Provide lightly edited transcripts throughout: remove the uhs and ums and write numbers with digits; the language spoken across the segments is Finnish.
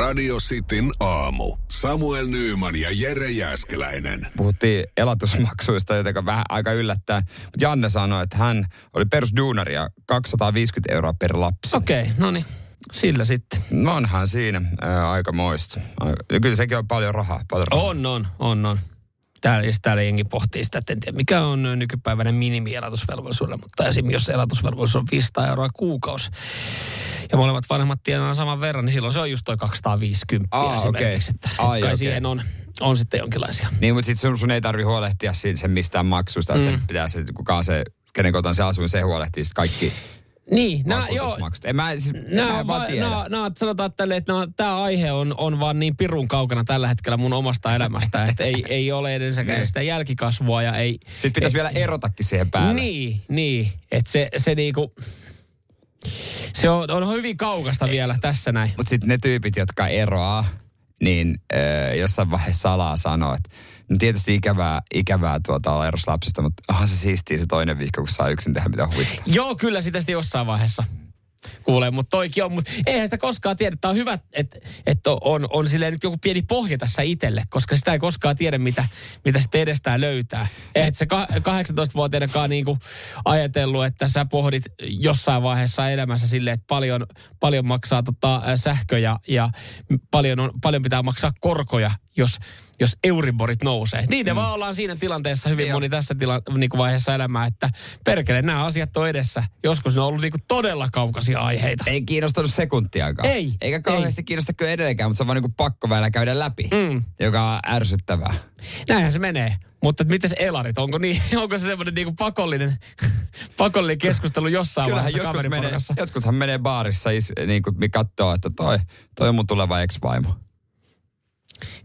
Radio Cityn aamu. Samuel Nyman ja Jere Jääskeläinen. Puhuttiin elatusmaksuista, jotenka vähän aika yllättäen. Mutta Janne sanoi, että hän oli perusduunari ja 250 euroa per lapsi. Okei, no niin. Sillä sitten. No onhan siinä aikamoista. Kyllä sekin on paljon rahaa. On. Täällä jengi pohtii sitä, että en tiedä mikä on nykypäivänä minimielatusvelvollisuudella, mutta esimerkiksi jos elatusvelvollisuus on 500 euroa kuukausi ja molemmat vanhemmat tienaa saman verran, niin silloin se on just toi 250 esimerkiksi. Okay. Kai siihen on sitten jonkinlaisia. Niin, mutta sitten sun ei tarvitse huolehtia sen mistään maksusta, että sen pitää se, kukaan se, kenen kotaan se asuin, se huolehtii sitten kaikki. Niin, sanotaan tälle, että tämä aihe on vaan niin pirun kaukana tällä hetkellä mun omasta elämästä, että ei ole ensinnäkään sitä jälkikasvua ja ei... Sitten pitäisi vielä erotakin siihen päälle. Niin, että se niinku... Se on hyvin kaukasta vielä tässä näin. Mutta sitten ne tyypit, jotka eroaa, niin jossain vaiheessa salaa sanoo, että no tietysti ikävää olla erossa lapsesta, mutta onhan se siistii se toinen viikko, kun saa yksin tehdä mitä huvittaa. Joo, kyllä sitä sitten jossain vaiheessa kuulee, mutta toikin on. Mutta eihän sitä koskaan tiedä. Tämä on hyvä, että on silleen nyt joku pieni pohja tässä itselle, koska sitä ei koskaan tiedä, mitä sitten edestään löytää. Eihän se 18-vuotiaanakaan niinku ajatellut, että sä pohdit jossain vaiheessa elämässä silleen, että paljon maksaa sähkö ja paljon pitää maksaa korkoja, jos euriborit nousee. Niin ne vaan ollaan siinä tilanteessa hyvin moni tässä niinku vaiheessa elämää, että perkele, nämä asiat on edessä. Joskus ne on ollut niinku todella kaukaisia aiheita. Ei kiinnostanut sekuntiakaan. Eikä kauheasti kiinnosta kyllä edelleenkään, mutta se on vaan niinku pakko välillä käydä läpi, joka on ärsyttävää. Näinhän se menee. Mutta mites elarit, onko se semmoinen niinku pakollinen keskustelu jossain vaiheessa kaveriporkassa? Jotkuthan menee baarissa niinku kattoo, että toi on mun tuleva ex-vaimo.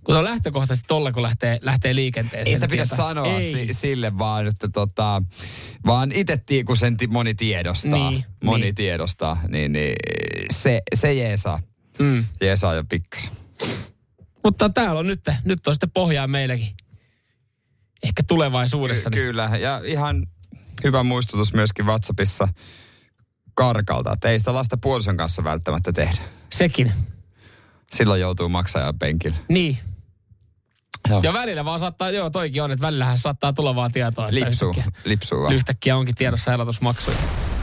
Kun on lähtökohtaisesti tolla, kun lähtee liikenteeseen. Ei sitä pidä sanoa sille vaan, että vaan itse kun sen moni tiedostaa, niin se jeesaa. Jeesaa jo pikkasen. Mutta täällä on nyt on sitten pohjaa meilläkin. Ehkä tulevaisuudessa. Kyllä, ja ihan hyvä muistutus myöskin WhatsAppissa karkalta, että ei sitä lasta puolison kanssa välttämättä tehdä. Sekin. Silloin joutuu maksamaan penkille. Niin. Joo. Ja välillä vaan saattaa, toikin on, että välillähän saattaa tulla vaan tietoa. Lipsuu vaan. Yhtäkkiä onkin tiedossa elatusmaksuja.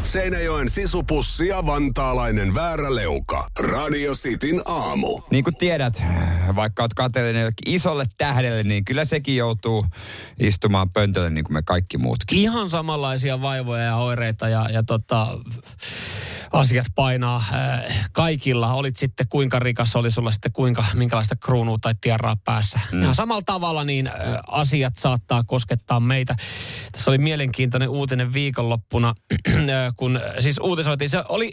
Seinäjoen sisupussi ja vantaalainen vääräleuka. Radio Cityn aamu. Niin kuin tiedät, vaikka oot kateellinen jollekin isolle tähdelle, niin kyllä sekin joutuu istumaan pöntölle niin kuin me kaikki muutkin. Ihan samanlaisia vaivoja ja oireita ja asiat painaa kaikilla. Olit sitten kuinka rikas, oli sulla sitten minkälaista kruunua tai tierraa päässä. Ja samalla tavalla niin asiat saattaa koskettaa meitä. Tässä oli mielenkiintoinen uutinen viikonloppuna, kun siis uutisoitiin. Se oli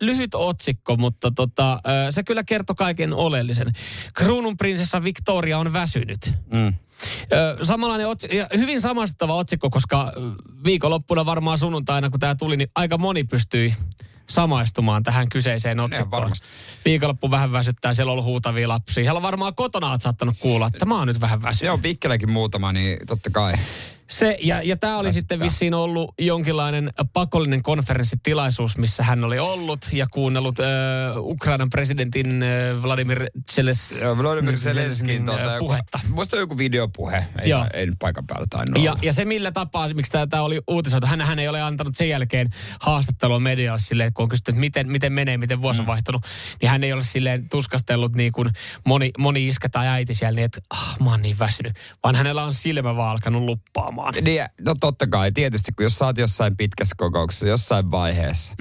lyhyt otsikko, mutta se kyllä kertoi kaiken oleellisen. Kruununprinsessa Victoria on väsynyt. Samanlainen hyvin samastuttava otsikko, koska viikonloppuna varmaan sunnuntaina, kun tämä tuli, niin aika moni pystyi samaistumaan tähän kyseiseen otsikkoon. Viikonloppu vähän väsyttää, siellä on ollut huutavia lapsia. Siellä varmaan kotona olet saattanut kuulla, että mä oon nyt vähän väsynyt. Joo, Vikkeläkin muutama, niin totta kai. Se, ja tämä oli sitten vissiin ollut jonkinlainen pakollinen konferenssitilaisuus, missä hän oli ollut ja kuunnellut Ukrainan presidentin Vladimir Zelenskin puhetta. Musta joku videopuhe, ei paikan päällä tainnut olla. Ja se millä tapaa, miksi tämä oli uutisoitu, hän ei ole antanut sen jälkeen haastattelua medialle silleen, kun on kysytty, että miten menee, miten vuosi on vaihtunut, niin hän ei ole silleen tuskastellut niin kuin moni iskä tai äiti siellä, niin että mä oon niin väsynyt, vaan hänellä on silmä vaan alkanut luppaamaan. Niin, no totta kai, tietysti, kun jos sä oot jossain pitkässä kokouksessa, jossain vaiheessa,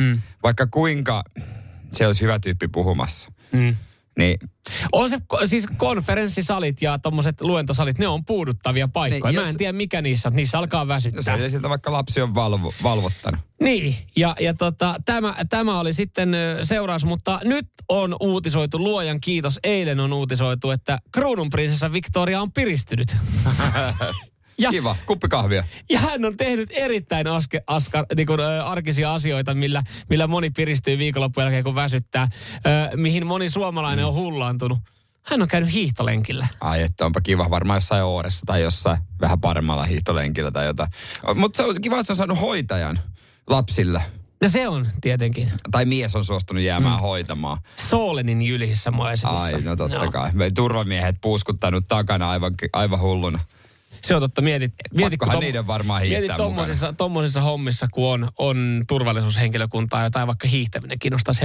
vaikka kuinka se olisi hyvä tyyppi puhumassa, niin... On se, siis konferenssisalit ja tommoset luentosalit, ne on puuduttavia paikkoja. Niin, mä en tiedä mikä niissä on, niissä alkaa väsyttää. Jos sieltä vaikka lapsi on valvottanut. Niin, tämä oli sitten seuraus, mutta nyt on uutisoitu, luojan kiitos, eilen on uutisoitu, että kruununprinsessa Victoria on piristynyt. Kiva, kuppi kahvia. Ja hän on tehnyt erittäin arkisia asioita, millä moni piristyy viikonloppujen jälkeen, kun väsyttää, mihin moni suomalainen on hullaantunut. Hän on käynyt hiihtolenkillä. Ai, että onpa kiva. Varmaan jossain Ooressa tai jossain vähän paremmalla hiihtolenkillä tai jotain. Mutta se on kiva, että se on saanut hoitajan lapsille. No se on tietenkin. Tai mies on suostunut jäämään hoitamaan. Soolenin Jylhissä maisemassa. Ai, no totta kai. Turvamiehet puuskuttanut takana aivan hulluna. Se on totta. Mietit tommosissa hommissa, kun on turvallisuushenkilökuntaa, jotain vaikka hiihtäminen kiinnostaisi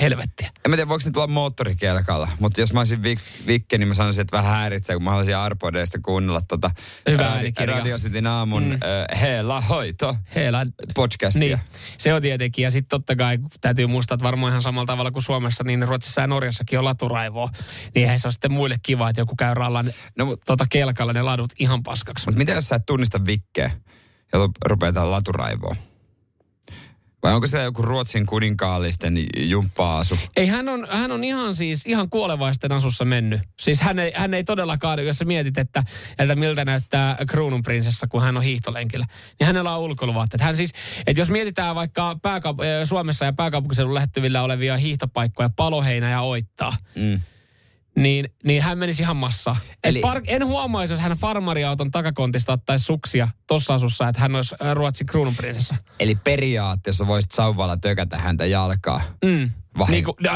helvettiä. En mä tiedä, voiko ne tulla moottorikelkalla, mutta jos mä olisin Vikke, niin mä sanoisin, että vähän häiritsee, kun mä haluaisin arpodeista kuunnella tuota Radio Cityn aamun Heela Hoito podcastia. Niin, se on tietenkin. Ja sitten totta kai täytyy muistaa, että varmaan ihan samalla tavalla kuin Suomessa, niin Ruotsissa ja Norjassakin on laturaivoa. Niin eihän se ole sitten muille kiva, että joku käy rallan kelkalla ne ladut ihan paskaksi. Mutta mitä jos sä et tunnista Vikkeä ja rupeaa laturaivoa? Vai onko siellä joku Ruotsin kuninkaallisten jumppa-asu? Ei, hän on ihan kuolevaisten asussa mennyt. Siis hän ei todellakaan, jos sä mietit, että miltä näyttää kruununprinsessa, kun hän on hiihtolenkillä, niin hänellä on ulkoiluvaatteet. Hän siis, että jos mietitään vaikka Suomessa ja pääkaupunkiseudun lähettyvillä olevia hiihtopaikkoja, Paloheinä ja Oittaa, niin hän menisi ihan massaan. Eli... En huomaisi, jos hän farmariauton takakontista ottaisi suksia tuossa asussa, että hän olisi Ruotsin kruununprinsessa. Eli periaatteessa voisit sauvalla tökätä häntä jalkaa.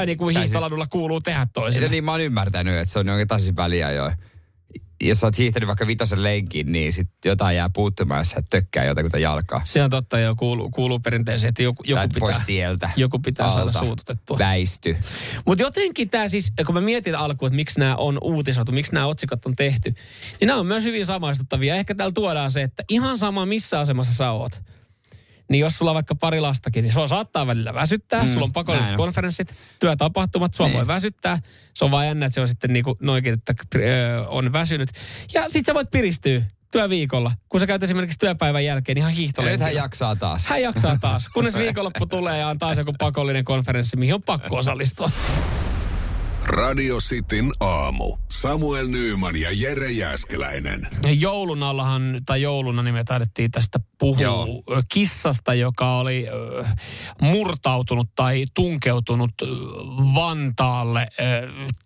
Niin kuin hiihtoladulla kuuluu tehdä toisille. Niin mä oon ymmärtänyt, että se on jonkin tasin väliä jo. Jos sä oot hiihtänyt vaikka vitosen lenkin, niin sit jotain jää puuttumaan, jos sä tökkää jotakuta jalkaa. Se on totta, jo kuuluu perinteeseen, että joku pitää saada suututettua. Väisty. Mutta jotenkin tämä siis, kun mä mietin alkuun, että miksi nämä on uutisoitu, miksi nämä otsikot on tehty, niin nämä on myös hyvin samaistuttavia. Ehkä täällä tuodaan se, että ihan sama missä asemassa sä oot. Niin jos sulla on vaikka pari lastakin, niin sua saattaa välillä väsyttää. Sulla on pakolliset konferenssit, työtapahtumat, sua voi väsyttää. Se on vaan jännä, että se on sitten niin kuin noikin, että on väsynyt. Ja sit sä voit piristyä työviikolla, kun sä käyt esimerkiksi työpäivän jälkeen ihan hiihtolenkillä. Ja nyt hän jaksaa taas, kunnes viikonloppu tulee ja on taas joku pakollinen konferenssi, mihin on pakko osallistua. Radio Cityn aamu. Samuel Nyman ja Jere Jääskeläinen. Joulun allahan, tai jouluna, niin me taidettiin tästä puhua kissasta, joka oli murtautunut tai tunkeutunut Vantaalle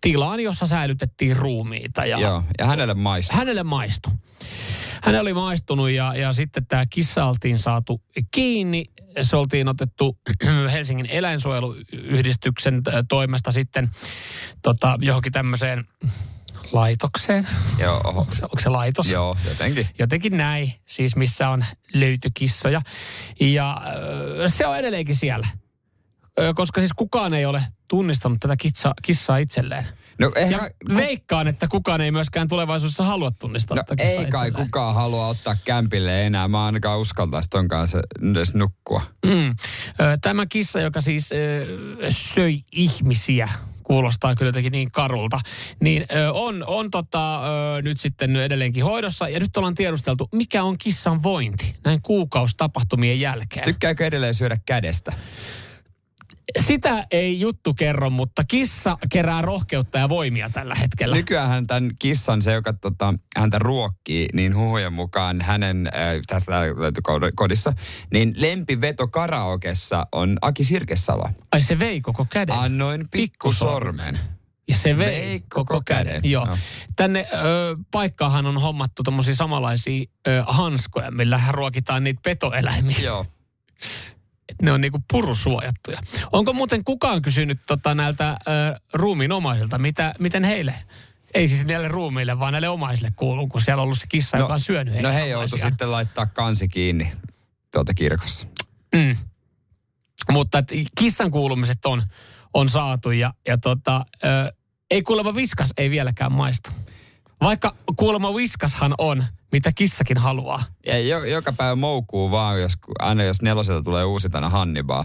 tilaan, jossa säilytettiin ruumiita. Ja hänelle maistui. Hän oli maistunut ja sitten tämä kissa oltiin saatu kiinni. Se oltiin otettu Helsingin eläinsuojeluyhdistyksen toimesta sitten johonkin tämmöiseen laitokseen. Joo. Onko se laitos? Joo, jotenkin. Jotenkin näin, siis missä on löytykissoja. Ja se on edelleenkin siellä, koska siis kukaan ei ole tunnistanut tätä kissaa itselleen. No, veikkaan, että kukaan ei myöskään tulevaisuudessa halua tunnistaa tätä kissaa itselleen. No ei kai kukaan halua ottaa kämpille enää. Mä ainakaan uskaltaisi ton kanssa edes nukkua. Tämä kissa, joka siis söi ihmisiä, kuulostaa kyllä jotenkin niin karulta, niin on nyt sitten edelleenkin hoidossa. Ja nyt ollaan tiedusteltu, mikä on kissan vointi näin kuukausitapahtumien jälkeen. Tykkääkö edelleen syödä kädestä? Sitä ei juttu kerro, mutta kissa kerää rohkeutta ja voimia tällä hetkellä. Nykyään tämän kissan, se joka häntä ruokkii, niin huhujen mukaan hänen, tässä kodissa, niin lempiveto karaokessa on Aki Sirkesala. Ai se vei koko käden. Annoin pikkusormen. Ja se vei koko käden. Joo. No. Tänne paikkaahan on hommattu tommosia samanlaisia hanskoja, millä ruokitaan niitä petoeläimiä. Joo. Ne on niinku purusuojattuja. Onko muuten kukaan kysynyt näiltä ruumiinomaisilta, miten heille? Ei siis näille ruumiille, vaan näille omaisille kuuluu, kun siellä on ollut se kissa, joka on syönyt heille. No he joutu sitten laittaa kansi kiinni kirkossa. Mutta kissan kuulumiset on saatu ja ei kuulemma viskas ei vieläkään maistu. Vaikka kuulemma viskashan on, mitä kissakin haluaa. Ja joka päivä moukuu vaan, jos neloselta tulee uusitana Hannibal.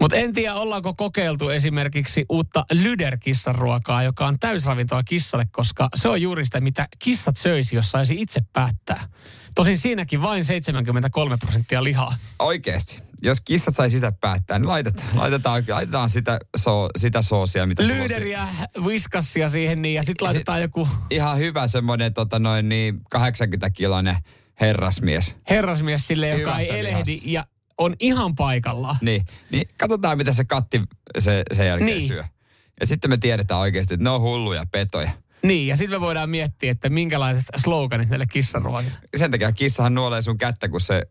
Mutta en tiedä, ollaanko kokeiltu esimerkiksi uutta lyderkissan ruokaa, joka on täysravintoa kissalle, koska se on juuri sitä, mitä kissat söisi, jos saisi itse päättää. Tosin siinäkin vain 73% lihaa. Oikeesti. Jos kissat saisi sitä päättää, niin laitetaan sitä soosia, mitä soosia. Lyyderiä, viskassia siihen niin, ja sitten laitetaan joku... Ihan hyvä semmoinen 80-kiloinen herrasmies. Herrasmies sille, joka hyvässä ei elehdi lihassa. Ja... on ihan paikalla. Niin katsotaan, mitä se katti sen jälkeen syö. Ja sitten me tiedetään oikeasti, että ne on hulluja petoja. Niin, ja sitten me voidaan miettiä, että minkälaiset sloganit näille kissanruokille. Sen takia kissahan nuolee sun kättä, kun se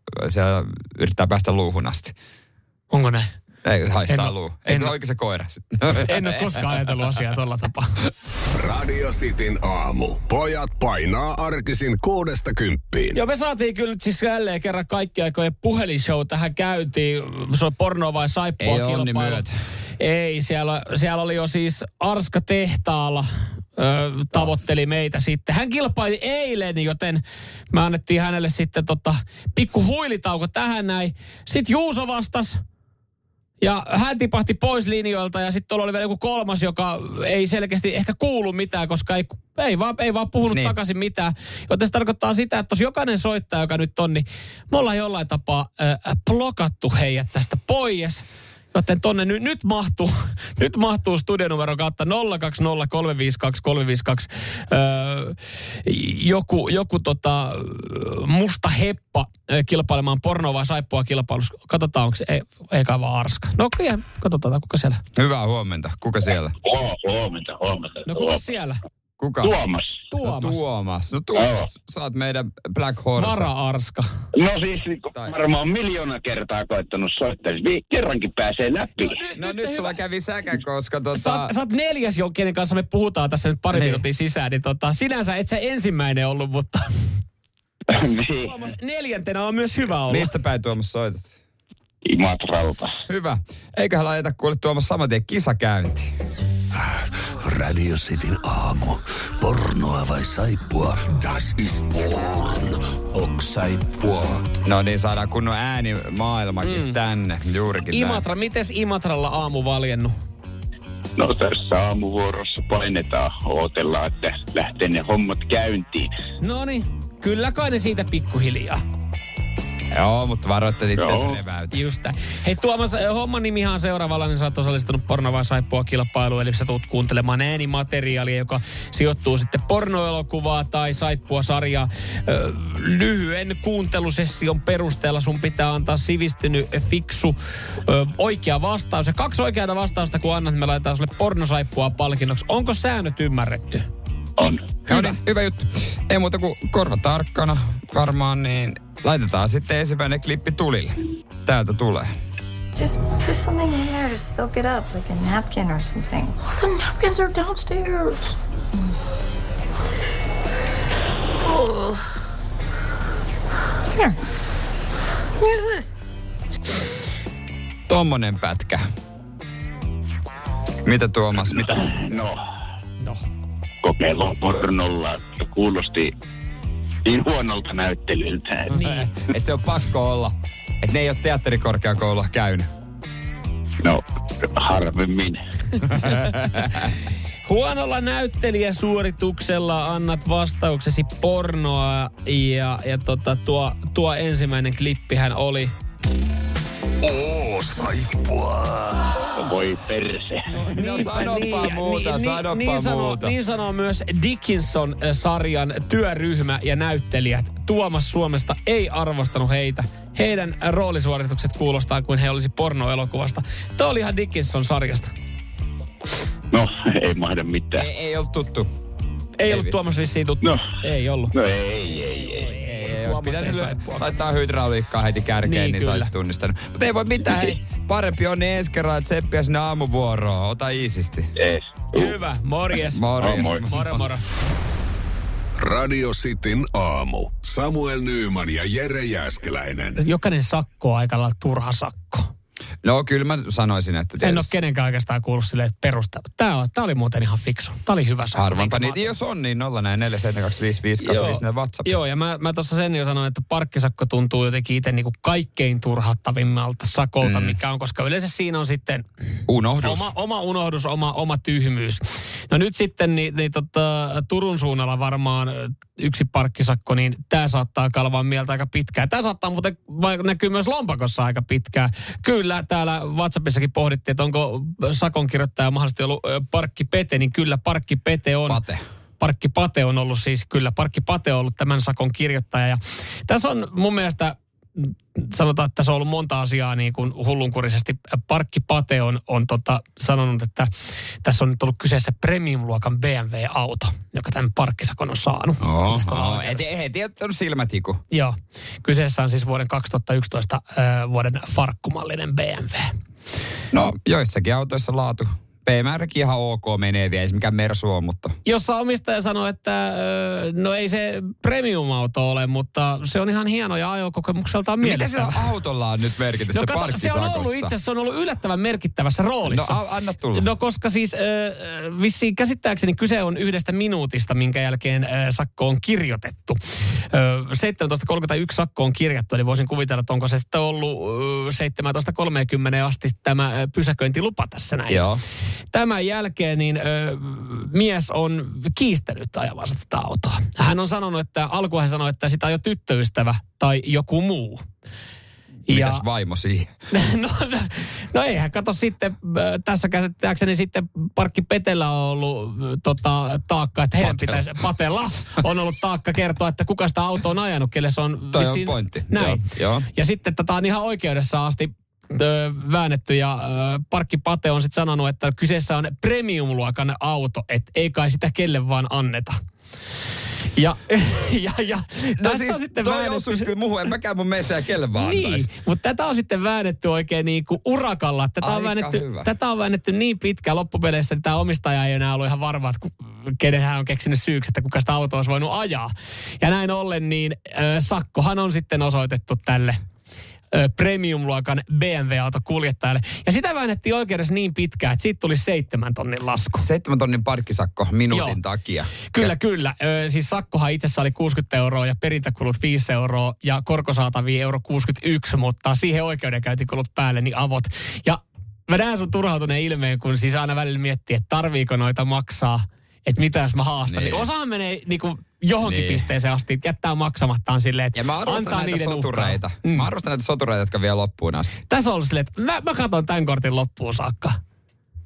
yrittää päästä luuhun asti. Onko näin? Ei, haistaa luu. Ei ole oikein se koira. En ole koskaan ajatellut asiaa tuolla tapaa. Radio Cityn aamu. Pojat painaa arkisin 6–10. Joo, me saatiin kyllä nyt siis jälleen kerran kaikki aikojen puhelinshow. Tähän käytiin. Se oli Pornoo vai Saippua kilpailu. Ei onni myötä. Ei, siellä oli jo siis Arska Tehtaala. Tavoitteli meitä sitten. Hän kilpaili eilen, joten me annettiin hänelle sitten pikku huilitauko tähän näin. Sitten Juuso vastasi ja hän tipahti pois linjoilta ja sitten oli vielä joku kolmas, joka ei selkeästi ehkä kuulu mitään, koska ei vaan puhunut niin takaisin mitään. Joten se tarkoittaa sitä, että jos jokainen soittaja, joka nyt on, niin me ollaan jollain tapaa blokattu heidät tästä pois. Joten tonne nyt mahtuu studionumero kautta 020352352 joku musta heppa kilpailemaan Pornoo vai Saippua kilpailussa. Katsotaan, onko se eikä vaan Arska. No kyllä, katsotaan kuka siellä. Hyvää huomenta. Kuka siellä? Huomenta. No kuka siellä? Kuka? Tuomas. No Tuomas, sä oot meidän Black Horse. Vara-Arska. No siis varmaan miljoona kertaa koittanut soittaa. Kerrankin pääsee läpi. No nyt sulla kävi säkä, koska Sä oot neljäs jo, kenen kanssa me puhutaan tässä nyt pari minuutin sisään. Niin sinänsä et sä ensimmäinen ollut, mutta niin. Tuomas, neljäntenä on myös hyvä olla. Mistä päin Tuomas soitat? Imatralta. Hyvä. Eiköhän laita kuule Tuomas saman tien kisakäyntiin. Radio Cityn aamu. Pornoa vai saippua? Das ist porn. Ok saippua. No niin, saadaan kunnon ääni maailmakin tänne. Juurikin Imatra, mites Imatralla aamu valjennut? No tässä aamuvuorossa painetaan. Ootellaan, että lähtee ne hommat käyntiin. No niin, kyllä kai ne siitä pikkuhiljaa. Joo, mutta varoitte sitten sen leväytä. Just näin. Hei Tuomas, homman nimihan on seuraavalla, niin sä oot osallistunut Porno vai Saippua -kilpailuun, eli sä tulet kuuntelemaan äänimateriaalia, joka sijoittuu sitten pornoelokuvaa tai saippua-sarjaa. Lyhyen kuuntelusession perusteella sun pitää antaa sivistynyt, fiksu, oikea vastaus. Ja 2 oikeata vastausta, kun annat, me laitetaan sulle pornosaippua palkinnoksi. Onko säännöt ymmärretty? On. Hyvä juttu. Ei muuta kuin korva tarkkana varmaan, niin laitetaan sitten ensimmäinen klippi tulille. Täältä tulee. Just put something in there to soak it up, like a napkin or something. Well, the napkins are downstairs. Oh. Here. Here's this. Tommonen pätkä. Mitä Tuomas, mitä? No. Kokeilua pornolla, että kuulosti niin huonolta näyttelyltä. Niin, että se on pakko olla. Että ne ei ole teatterikorkeakoulua käynyt. No, harvemmin. Huonolla näyttelijäsuorituksella annat vastauksesi pornoa. Ja tuo ensimmäinen klippihän oli... Saippua. Voi perse. No, sanoppa muuta. Niin sanoo myös Dickinson-sarjan työryhmä ja näyttelijät. Tuomas Suomesta ei arvostanut heitä. Heidän roolisuoritukset kuulostaa kuin he olisi pornoelokuvasta. Tuo oli ihan Dickinson-sarjasta. No, ei mahda mitään. Ei ollut tuttu. Ei ollut Tuomas vissiin tuttu. No. Ei ollut. No ei. Jos pitäisi laittaa hydrauliikkaa heti kärkeen, niin saisi tunnistanut. Mutta ei voi mitään, hei. Parempi on ensi kerran, että seppiä sinne aamuvuoroon. Ota iisisti. Yes. Hyvä, morjes. Moro. Radio Cityn aamu. Samuel Nyman ja Jere Jääskeläinen. Jokainen sakko on aika lailla turha sakko. No kyllä mä sanoisin, että tietysti. En ole kenenkään oikeastaan kuullut silleen, että perustaa. Tää oli muuten ihan fiksu. Tää oli hyvä sana. Harvampa niitä. Jos on, niin 047255854 WhatsApp. Joo, ja mä tuossa sen jo sanoin, että parkkisakko tuntuu jotenkin itse niinku kaikkein turhattavimmalta sakolta, mikä on, koska yleensä siinä on sitten... Unohdus. Oma unohdus, oma tyhmyys. No nyt sitten Turun suunnalla varmaan yksi parkkisakko, niin tää saattaa kalvaa mieltä aika pitkään. Tää saattaa muuten näkyy myös lompakossa aika pitkään. Kyllä, täällä WhatsAppissakin pohdittiin, että onko sakon kirjoittaja mahdollisesti ollut Parkki Pate, niin kyllä Parkki Pate on. Pate. Parkki Pate on ollut siis, kyllä Parkki Pate on ollut tämän sakon kirjoittaja. Ja tässä on mun mielestä sanotaan, että se on ollut monta asiaa niin kuin hullunkurisesti. Parkki Pate on sanonut, että tässä on nyt ollut kyseessä premium-luokan BMW-auto, joka tämän parkkisakon on saanut. Heti on silmätiku. Joo. Kyseessä on siis vuoden 2011 vuoden farkkumallinen BMW. No, joissakin autoissa laatu. P-määräkin ihan ok menee vielä, ei se mikään Mersu on, mutta... Jossa omistaja sanoi, että no ei se premium-auto ole, mutta se on ihan hieno ja ajokokemukseltaan mielestävä. Mitä sillä autolla on nyt merkitystä parkkisakossa? Se on ollut itse asiassa yllättävän merkittävässä roolissa. No anna tulla. No koska siis vissiin käsittääkseni kyse on 1 minuutista, minkä jälkeen sakko on kirjoitettu. 17.31 sakko on kirjattu, eli voisin kuvitella, että onko se sitten ollut 17.30 asti tämä pysäköintilupa tässä näin. Joo. Tämän jälkeen niin mies on kiistänyt ajavansa tätä autoa. Hän on sanonut, että alkuun hän sanoi, että sitä ajoi tyttöystävä tai joku muu. Mitäs vaimo siihen? No eihän, kato sitten, tässä käsittääkseni sitten Parkki Petellä on ollut taakka, että heidän pitäisi, Patella on ollut taakka kertoa, että kuka sitä autoa on ajanut, kelle se on. Toi on pointti. Näin. Joo. Ja sitten tätä on ihan oikeudessa asti väännetty ja Parkki Pate on sitten sanonut, että kyseessä on premium-luokan auto, että ei kai sitä kelle vaan anneta. No siis toi osuus kyllä muuhun, en mäkään mun meessä ja kelle vaan antaisi. Niin, mutta tätä on sitten väännetty oikein niin kuin urakalla. Tätä on väännetty niin pitkään loppupeleissä, että tämä omistaja ei enää ollut ihan varma, että kenen hän on keksinyt syyksi, että kuka sitä autoa olisi voinut ajaa. Ja näin ollen niin sakkohan on sitten osoitettu tälle premium-luokan BMW-autokuljettajalle. Ja sitä väännettiin oikeudessa niin pitkään, että siitä tuli 7 tonnin lasku. 7 tonnin parkkisakko minuutin takia. Kyllä, kyllä. Siis sakkohan itsessä oli 60 € ja perintäkulut 5 € ja korkosaatavia 61 €, mutta siihen oikeudenkäyntikulut päälle niin avot. Ja mä näen sun turhautuneen ilmeen, kun siis aina välillä miettii, että tarviiko noita maksaa, että mitä jos mä haastan. Niin. Osahan menee niinku johonkin pisteeseen asti, jättää maksamattaan silleen, että antaa niiden sotureita. Uhkaa. Mä arvostan näitä sotureita, jotka vie loppuun asti. Tässä on ollut silleen, että mä katson tämän kortin loppuun saakka.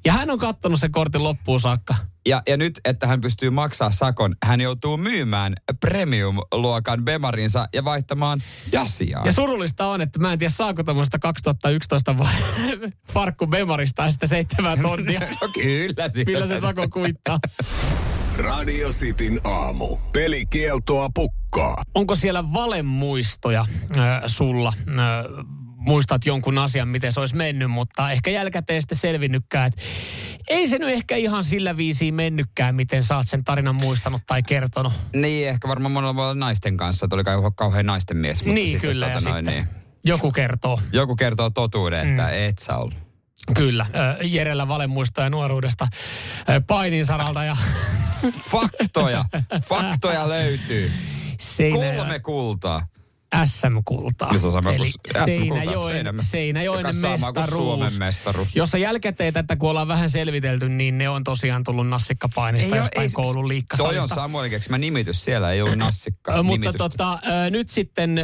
Ja hän on kattonut sen kortin loppuun saakka. Ja nyt, että hän pystyy maksaa sakon, hän joutuu myymään premium-luokan bemarinsa ja vaihtamaan Daciaan. Ja surullista on, että mä en tiedä saako tämmöistä 2011 vuoden farkku bemarista ja sitten 7 tonnia. No kyllä. Millä se sako kuittaa. Radio Cityn aamu. Pelikieltoa pukkaa. Onko siellä valemuistoja sulla? Muistat jonkun asian, miten se olisi mennyt, mutta ehkä jälkikäteen sitten selvinnytkään, että ei se nyt ehkä ihan sillä viisiin mennytkään, miten sä oot sen tarinan muistanut tai kertonut. Niin, ehkä varmaan monella voi olla naisten kanssa, että oli kauhean naisten mies. Mutta niin, kyllä, Joku kertoo totuuden, että et sä ollut. Kyllä, Jerellä valemuistoja nuoruudesta, painin saralta ja... Faktoja löytyy. 3 kultaa. SM-kultaa. Seinäjoen mestaruus. Jossa jälkikäteen tätä, kun ollaan vähän selvitelty, niin ne on tosiaan tullut nassikkapainista jostain koulun liikkasalista. Toi on Samuelin keksimä nimitys, siellä ei ollut nassikka nimitystä. Mutta nyt sitten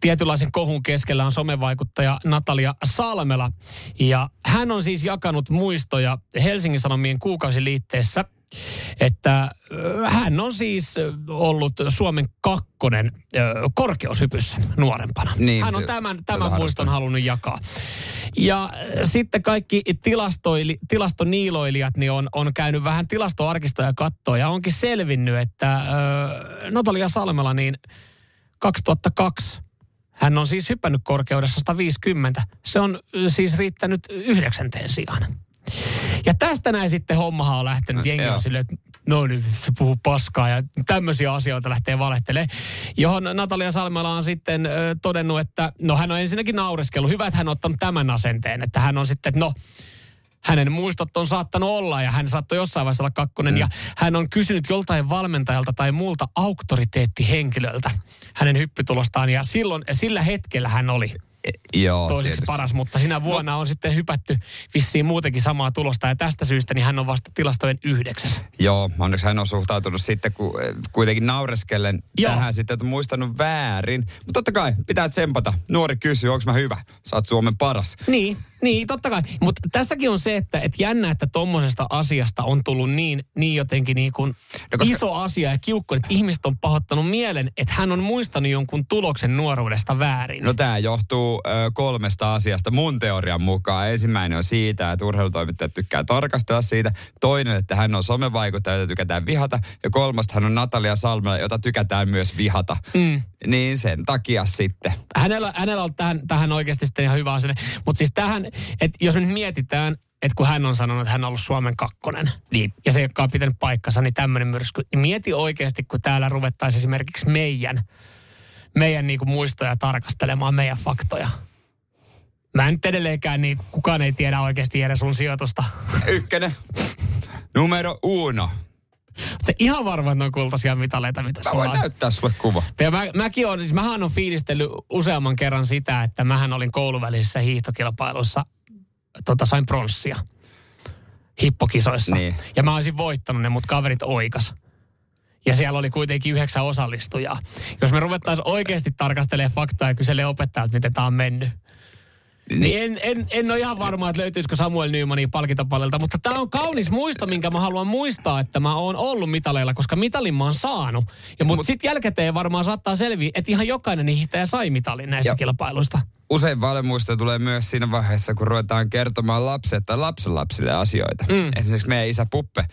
tietynlaisen kohun keskellä on somevaikuttaja Natalia Salmela. Ja hän on siis jakanut muistoja Helsingin Sanomien kuukausiliitteessä, että hän on siis ollut Suomen 2. korkeushypyssä nuorempana. Niin, hän on tämän muiston halunnut jakaa. Ja sitten kaikki tilastoniiloilijat niin on käynyt vähän tilastoarkistoja katsoa ja onkin selvinnyt, että Natalia Salmela niin 2002 hän on siis hypännyt korkeudessa 150. Se on siis riittänyt 9. sijaan. Ja tästä näin sitten hommahan on lähtenyt jengi on silleen, että no niin, se puhuu paskaa ja tämmöisiä asioita lähtee valehtelemaan. Johon Natalia Salmela on sitten todennut, että no hän on ensinnäkin naureskellut. Hyvä, että hän on ottanut tämän asenteen, että hän on sitten, no hänen muistot on saattanut olla ja hän saattoi jossain vaiheessa olla 2. Ja hän on kysynyt joltain valmentajalta tai muulta auktoriteettihenkilöltä hänen hyppytulostaan ja silloin, sillä hetkellä hän oli. Toiseksi tietysti paras, mutta sinä vuonna on sitten hypätty vissiin muutenkin samaa tulosta ja tästä syystä niin hän on vasta tilastojen 9. Joo, onneksi hän on suhtautunut sitten kuitenkin naureskellen tähän sitten, että on muistanut väärin. Mutta totta kai pitää tsempata. Nuori kysyy, onko mä hyvä? Sä oot Suomen paras. Niin, Niin, totta kai. Mutta tässäkin on se, että jännä, että tommosesta asiasta on tullut niin jotenkin niin kuin iso asia ja kiukku, että ihmiset on pahoittanut mielen, että hän on muistanut jonkun tuloksen nuoruudesta väärin. No tämä johtuu kolmesta asiasta mun teorian mukaan. Ensimmäinen on siitä, että urheilutoimittajat tykkää tarkastella siitä. Toinen, että hän on somevaikuttaja, jota tykätään vihata. Ja kolmasta hän on Natalia Salmela, jota tykätään myös vihata. Mm. Niin sen takia sitten. Hänellä on tähän oikeasti sitten ihan hyvä asenne. Mutta siis tähän, että jos me nyt mietitään, että kun hän on sanonut, että hän on ollut Suomen kakkonen, niin, ja se, joka on pitänyt paikkansa, niin tämmöinen myrsky. Niin mieti oikeasti, kun täällä ruvettaisiin esimerkiksi meidän niinku muistoja tarkastelemaan, meidän faktoja. Mä en nyt edelleenkään, niin kukaan ei tiedä oikeasti edes sun sijoitusta. Ykkönen. Numero uno. Oletko ihan varma, että ne on kultaisia mitaleita, mitä sulla on? Mä voin näyttää sulle kuva. Ja mähän on fiilistellyt useamman kerran sitä, että mähän olin kouluvälisissä hiihtokilpailussa, sain pronssia hippokisoissa. Niin. Ja mä olisin voittanut ne, mut kaverit oikas. Ja siellä oli kuitenkin 9 osallistujaa. Jos me ruvettaisiin oikeasti tarkastelemaan faktaa ja kyselee opettajalta, miten tää on mennyt. Niin en ole ihan varma, että löytyisikö Samuel Nymania palkintopallilta, mutta tämä on kaunis muisto, minkä mä haluan muistaa, että mä oon ollut mitaleilla, koska mitalin mä oon saanut. Mutta sitten jälkikäteen varmaan saattaa selviä, että ihan jokainen hiihtäjä sai mitalin näistä kilpailuista. Usein valemuistoja tulee myös siinä vaiheessa, kun ruvetaan kertomaan lapsille tai lapsenlapsille asioita. Mm. Esimerkiksi meidän isä Puppe.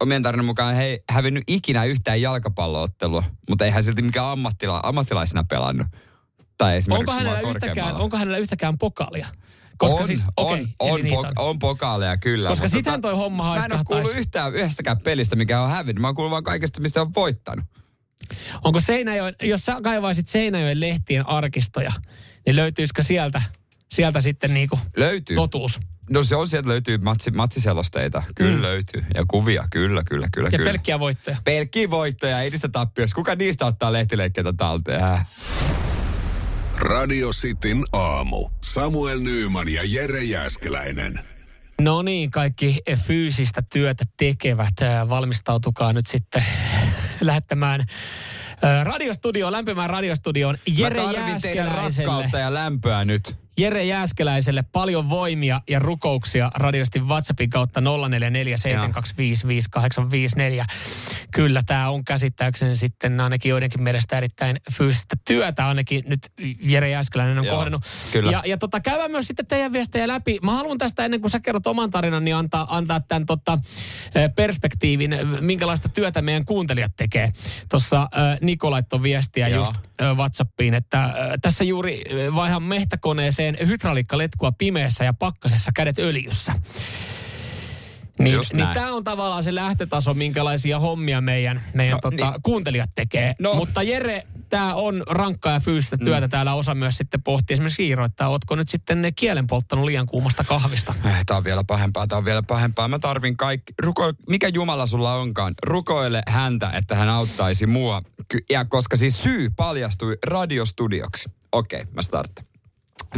Omien tarinan mukaan he ei hävinnyt ikinä yhtään jalkapalloottelua, mutta ei hän silti mikään ammattilaisena pelannut. Onko hänellä yhtäkään pokaalia? Koska on pokaaleja, kyllä. Koska sitähän toi homma haiskahtaisi. Mä en ole kuullut yhdestäkään pelistä, mikä on hävinnyt. Mä oon kuullut vaan kaikesta, mistä on voittanut. Onko Seinäjoen, jos sä kaivaisit Seinäjoen lehtien arkistoja, niin löytyisikö sieltä sitten niinku totuus? No se on, sieltä löytyy matsiselosteita. Kyllä löytyy. Ja kuvia, kyllä. Ja pelkkiä voittoja. Pelkkiä voittoja, ei niistä tappioista. Kuka niistä ottaa lehtileikkeitä talteen? Radio Cityn aamu. Samuel Nyman ja Jere Jääskeläinen. No niin, kaikki fyysistä työtä tekevät. Valmistautukaa nyt sitten lähettämään lämpimään radiostudioon Jere Jääskeläiselle. Mä tarvin teidän rakkautta ja lämpöä nyt. Jere Jääskeläiselle paljon voimia ja rukouksia radiostin WhatsAppin kautta 0447255854. Kyllä, tämä on käsittääkseni sitten ainakin joidenkin mielestä erittäin fyysistä työtä, ainakin nyt Jere Jääskeläinen on kohdannut. Ja käydään myös sitten teidän viestejä läpi. Mä haluan tästä, ennen kuin sä kerrot oman tarinan, niin antaa tämän perspektiivin, minkälaista työtä meidän kuuntelijat tekee. Tuossa Niko laittoi viestiä just WhatsAppiin, että tässä juuri vaihan mehtäkoneeseen hydrauliikkaletkua pimeässä ja pakkasessa kädet öljyssä. Niin tämä on tavallaan se lähtötaso, minkälaisia hommia meidän kuuntelijat tekee. No. Mutta Jere, tämä on rankkaa ja fyysistä työtä. Täällä osa myös sitten pohtii esimerkiksi Iiro, että ootko nyt sitten kielen polttanut liian kuumasta kahvista? Tämä on vielä pahempaa. Mä tarvin kaikki. Mikä Jumala sulla onkaan? Rukoile häntä, että hän auttaisi mua. Ja koska siis syy paljastui radiostudioksi. Okei, mä startan.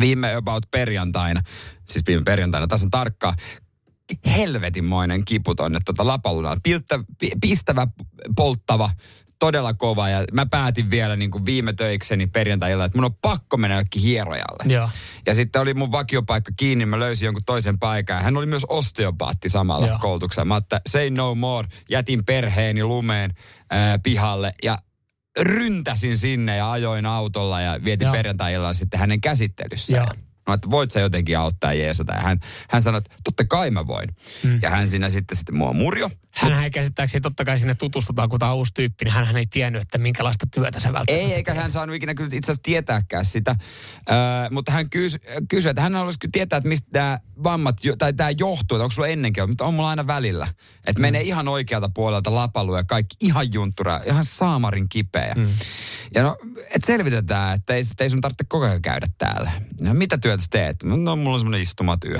Viime perjantaina, tässä on tarkkaa, helvetinmoinen kipu tonne lapalunaan. Pistävä, polttava, todella kova. Ja mä päätin vielä niin kuin viime töikseni perjantai-illalla, että mun on pakko mennä jollekin hierojalle. Joo. Ja sitten oli mun vakiopaikka kiinni, mä löysin jonkun toisen paikan. Hän oli myös osteopaatti samalla koulutuksella. Mä että say no more, jätin perheeni lumeen pihalle ja ryntäsin sinne ja ajoin autolla ja vietin perjantai-illan sitten hänen käsittelyssään. Joo. Mä että voit sä jotenkin auttaa jeesata. Ja hän sanoi, että totta kai mä voin. Mm. Ja hän siinä sitten mua murjo. Hänhän ei käsittääkseni, totta kai sinne tutustutaan, kun tämä on uusi tyyppi, niin hänhän ei tiennyt, että minkälaista työtä se välttämättä. Ei, eikä hän saanut ikinä kyllä itse asiassa tietääkään sitä. Mutta hän kysyi, että hän haluaisi kyllä tietää, että mistä nämä vammat, tai tämä johtuu, että onko sulla ennenkin, mutta on mulla aina välillä. Että menee ihan oikealta puolelta lapalu ja kaikki ihan juntturaa, ihan saamarin kipeä. Mm. Ja no, et selvitetään, että ei sun tarvitse koko ajan käydä täällä. No, mitä työtä sä teet? No, mulla on semmoinen istumatyö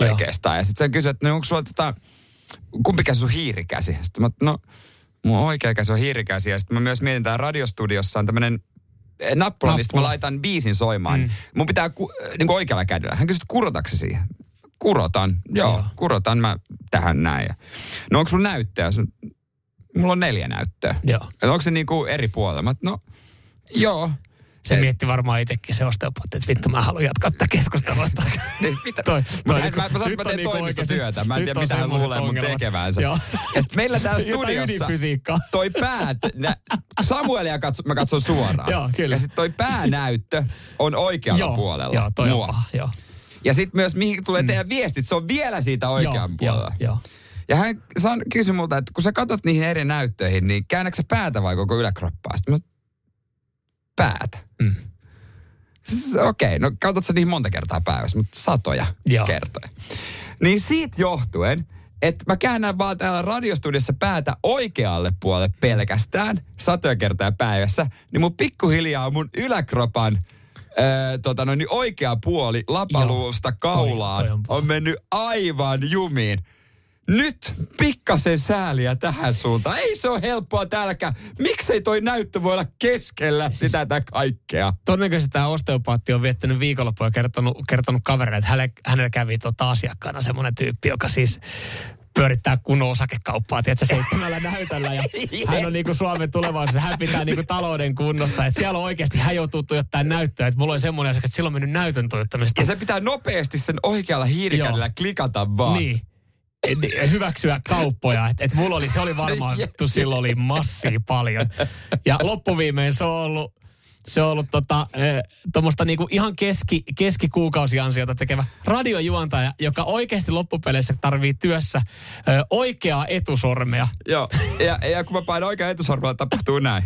oikeastaan. Ja sitten hän kysyi, että no, onko sulla kumpi käsi on hiirikäsi? Sitten mä, no, mun oikea käsi on hiirikäsi. Ja sitten mä myös mietin, täällä radiostudiossa on tämmönen nappula, mistä mä laitan biisin soimaan. Mm. Mun pitää niin kuin oikealla kädellä. Hän kysyi, että kurotaanko siihen? Kurotan. Joo, kurotan mä tähän näin. No onko sulla näyttöä? Mulla on 4 näyttöä. Joo. Onko se niin kuin eri puolella? Mä, no, joo. Se mietti varmaan itsekin se osteopaatti, että vittu mä haluan jatkaa tätä keskustelua. Mä teen toimistotyötä. Mä en tiedä mitä hän luulee mun tekevänsä. Ja sitten meillä täällä studiossa toi pää, Samuelia mä katson suoraan. Ja sitten toi päänäyttö on oikealla puolella. Joo, toi on paha, joo. Ja sitten myös mihin tulee teidän viestit, se on vielä siitä oikean puolella. Joo. Ja hän kysyi multa, että kun sä katot niihin eri näyttöihin, niin käännätkö sä päätä vai koko yläkroppaa? Sitten mä päätä. Mm. Okei, no katot sä niihin monta kertaa päivässä, mutta satoja kertoja. Niin siitä johtuen, että mä käännän vaan täällä radiostudiossa päätä oikealle puolelle pelkästään satoja kertaa päivässä, niin mun pikkuhiljaa mun yläkropan niin oikea puoli lapaluusta kaulaan on mennyt aivan jumiin. Nyt pikkasen sääliä tähän suuntaan. Ei se ole helppoa täälläkään. Miksei toi näyttö voi olla keskellä sitä kaikkea? Todennäköisesti tämä osteopaatti on viettänyt viikonloppua ja kertonut kavereille, että hänellä kävi asiakkaana semmoinen tyyppi, joka siis pyörittää kunnon osakekauppaa, tiedätkö, 7 näytöllä ja hän on niinku Suomen tulevaisuus, hän pitää niinku talouden kunnossa, että siellä on oikeasti, hän joutuu tuijottamaan näyttöä, että mulla oli semmoinen asiakas, että silloin mennyt näytön tuijottamista. Ja se pitää nopeasti sen oikealla hiirikädellä klikata vaan. Niin. Hyväksyä kauppoja, että et mulla oli, se oli varmaan, sillä oli massia paljon. Ja loppuviimein se on ollut tuommoista niinku ihan keskikuukausiansiota tekevä radiojuontaja, joka oikeasti loppupeleissä tarvii työssä oikeaa etusormea. Joo, ja kun mä painan oikeaa etusormea, tapahtuu näin.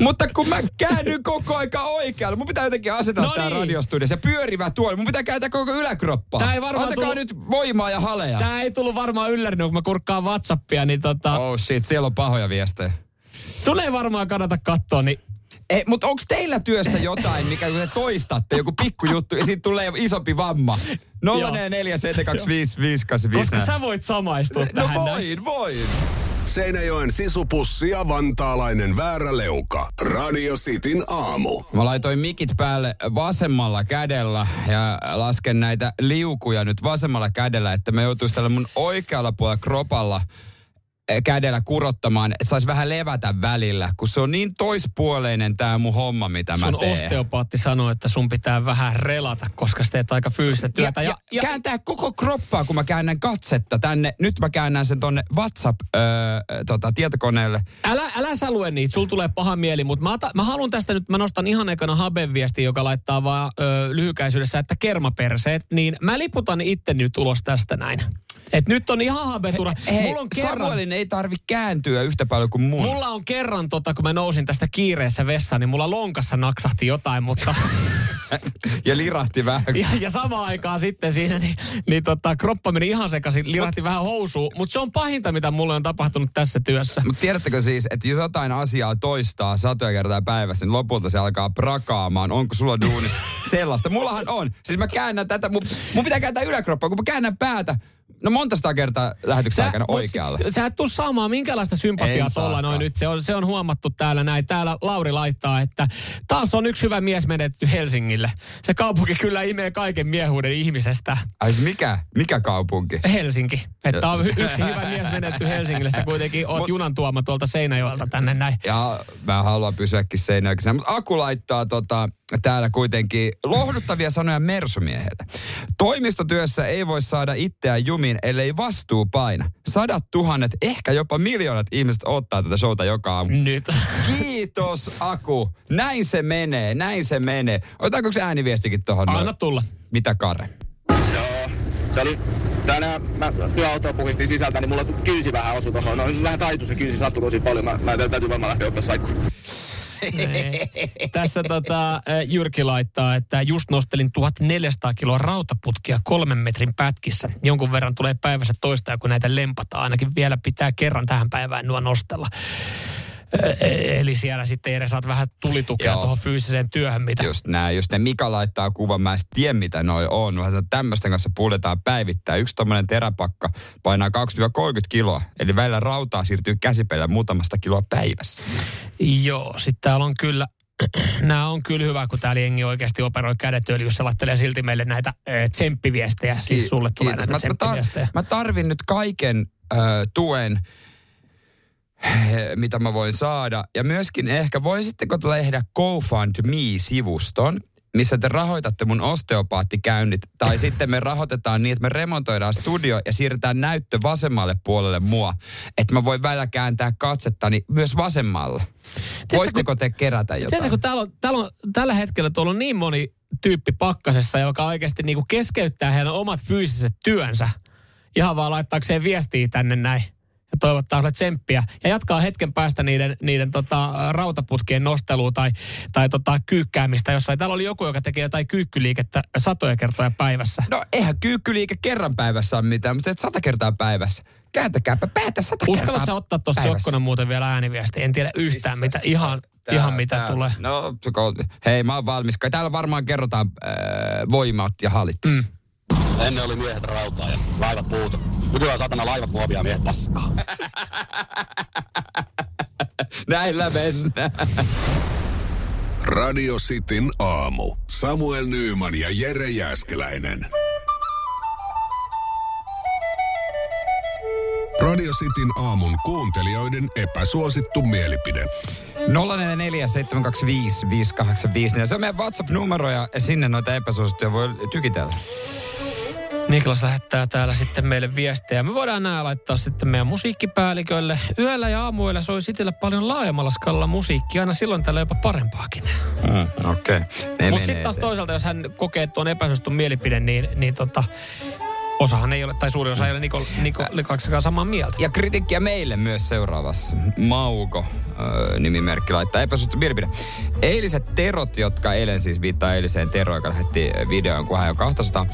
Mutta kun mä käännyn koko aika oikealle, mun pitää jotenkin asettaa tää radiostudio. Se pyörivä tuoli, mun pitää kääntää koko yläkroppaa. Tää ei varmaan nyt voimaa ja haleja. Tää ei tullut varmaan yllärinä, kun mä kurkkaan WhatsAppia, niin Oh shit, siellä on pahoja viestejä. Sun ei varmaan kannata katsoa, niin... Mutta onko teillä työssä jotain, mikä kun te toistatte, joku pikkujuttu, ja siitä tulee isompi vamma? 047255855. Koska sä voit samaistua tähän. No voin. Seinäjoen sisupussi ja vantaalainen vääräleuka. Radio Cityn aamu. Mä laitoin mikit päälle vasemmalla kädellä ja lasken näitä liukuja nyt vasemmalla kädellä, että mä joutuisin tällä mun oikealla puolella kropalla kädellä kurottamaan, että saisi vähän levätä välillä, kun se on niin toispuoleinen tämä mun homma, mitä mä teen. Sun osteopaatti sanoi, että sun pitää vähän relata, koska sä teet aika fyysistä työtä. Ja kääntää koko kroppaa, kun mä käännän katsetta tänne. Nyt mä käännän sen tonne WhatsApp-tietokoneelle. Älä sä lue niitä, sul tulee paha mieli, mutta mä haluan tästä nyt, mä nostan ihan ekana Haben viesti, joka laittaa vaan lyhykäisyydessä, että kermaperseet, niin mä liputan itse nyt ulos tästä näin. Et nyt on ihan habetura. Mulla on kerran... Samuelin ei tarvi kääntyä yhtä paljon kuin mun. Mulla on kerran, kun mä nousin tästä kiireessä vessaan, niin mulla lonkassa naksahti jotain, mutta... ja lirahti vähän. Ja samaan aikaan sitten siinä, niin kroppa meni ihan sekaisin, lirahti vähän housuun. Mutta se on pahinta, mitä mulle on tapahtunut tässä työssä. Mutta tiedättekö siis, että jos jotain asiaa toistaa satoja kertaa päivässä, niin lopulta se alkaa prakaamaan. Onko sulla duunissa sellaista? Mullahan on. Siis mä käännän tätä, mun pitää kääntää yläkroppaa, kun mä käännän päätä. No monta sitä kertaa lähetyksen aikana oikealle. Sä et tuu saamaan minkälaista sympatiaa tuolla noin nyt. Se on huomattu täällä näin. Täällä Lauri laittaa, että taas on yksi hyvä mies menetty Helsingille. Se kaupunki kyllä imee kaiken miehuuden ihmisestä. Ai mikä kaupunki? Helsinki. Että on yksi hyvä mies menetty Helsingille. Sä kuitenkin oot junan tuoma tuolta Seinäjoelta tänne näin. Ja mä haluan pysyäkin Seinäjoksena. Mutta Aku laittaa täällä kuitenkin lohduttavia sanoja mersumiehelle. Toimistotyössä ei voi saada itseään jumiin, ellei vastuu paina. 100 000, ehkä jopa miljoonat ihmiset ottaa tätä showta joka aamu. Nyt. Kiitos, Aku. Näin se menee. Otetaanko se ääniviestikin tohon? Anna tulla. Mitä, Kare? Joo, se oli... Tänään mä työautoa puhistin sisältä, niin mulla kynsi vähän osui tohon. No vähän taitu se kynsi, sattui tosi paljon. Mä täytyy varmaan lähteä ottaa saikkuun. Tässä Jyrki laittaa, että just nostelin 1400 kiloa rautaputkia 3 metrin pätkissä. Jonkun verran tulee päivässä toista, kun näitä lempataan. Ainakin vielä pitää kerran tähän päivään nuo nostella. Eli siellä sitten Jere, saat vähän tulitukea tuohon fyysiseen työhön, mitä... Just näin, just ne Mika laittaa kuvan, mä en tiedä mitä noi on. Tämmöisten kanssa puljetaan päivittäin. Yksi tommonen teräpakka painaa 20-30 kiloa, eli välillä rautaa siirtyy käsipeillä muutamasta kiloa päivässä. Joo, sit täällä on kyllä... Nämä on kyllä hyvä, kun täällä jengi oikeasti operoi kädet öljyssä, se laittelee silti meille näitä tsemppiviestejä. Siis sulle tulee näitä tsemppiviestejä. Mä tarvin nyt kaiken tuen... mitä mä voin saada. Ja myöskin ehkä voisitteko tehdä GoFundMe-sivuston, missä te rahoitatte mun osteopaattikäynnit, tai sitten me rahoitetaan niin, että me remontoidaan studio ja siirretään näyttö vasemmalle puolelle mua, että mä voin välillä kääntää katsettani myös vasemmalle. Voitteko te kerätä jotain? Tiedätkö, kun täällä on tällä hetkellä tuolla on niin moni tyyppi pakkasessa, joka oikeasti niin kuin keskeyttää heidän omat fyysiset työnsä, ihan vaan laittaakseen viestiä tänne näin. Ja toivottaa sulle tsemppiä. Ja jatkaa hetken päästä niiden rautaputkien nostelua tai kyykkäämistä jossain. Täällä oli joku, joka tekee jotain kyykkyliikettä satoja kertoja päivässä. No eihän kyykkyliike kerran päivässä ole mitään, mutta 100 kertaa päissä. Kääntäkääpä päätä 100 kertaa päivässä. Uskallatko sä ottaa tuossa sokkona muuten vielä ääniviesti? En tiedä yhtään mitä. Ihan mitä tulee. No hei, mä oon valmis. Täällä varmaan kerrotaan voimat ja halit. Mm. Ennen oli miehet rautaa ja laivat puuta. Nykyään satana laivat muovia miehet paskaa. Näillä mennään. Radio Cityn aamu. Samuel Nyman ja Jere Jääskeläinen. Radio Cityn aamun kuuntelijoiden epäsuosittu mielipide. 044 725 585. Se on meidän WhatsApp-numero ja sinne noita epäsuosittuja voi tykitellä. Niklas lähettää täällä sitten meille viestejä. Me voidaan nämä laittaa sitten meidän musiikkipäällikölle. Yöllä ja aamuilla soi Cityllä paljon laajemmalla skallalla musiikkia. Aina silloin tällä jopa parempaakin. Okei. Okay. Mutta sitten taas toisaalta, jos hän kokee, että on epäsuositun mielipide, niin osahan ei ole, tai suuri osa ei ole Nikolaksakaan samaa mieltä. Ja kritiikkiä meille myös seuraavassa. Mauko nimimerkki laittaa epäsuosittu mielipide. Eiliset terot, jotka eilen siis viittaa eiliseen teroon, joka lähetti videoon, kun hän on 200,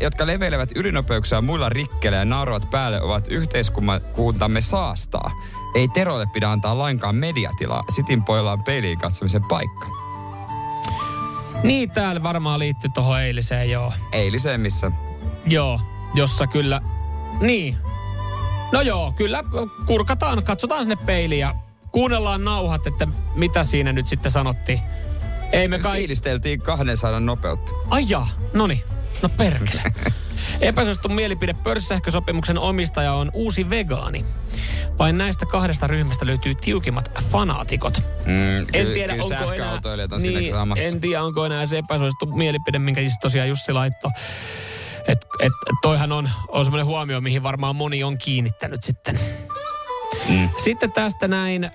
jotka leveilevät ylinopeuksia muilla rikkele ja nauravat päälle, ovat yhteiskuntamme saastaa. Ei teroille pidä antaa lainkaan mediatilaa. Sitin pojalla on peiliin katsomisen paikka. Niin, täällä varmaan liittyy tuohon eiliseen, joo. Eiliseen missä? Joo. Jossa kyllä, niin. No joo, kyllä kurkataan, katsotaan sinne peiliin ja kuunnellaan nauhat, että mitä siinä nyt sitten sanottiin. Ei me fiilisteltiin 200 nopeutta. Ai jaa, noniin, no perkele. Epäsuosittu mielipide, pörssisähkösopimuksen omistaja on uusi vegaani. Vain näistä kahdesta ryhmästä löytyy tiukimmat fanaatikot. En tiedä, onko enää se epäsuosittu mielipide, minkä tosiaan Jussi laittoi. Toihan on semmoinen huomio, mihin varmaan moni on kiinnittänyt sitten. Mm. Sitten tästä näin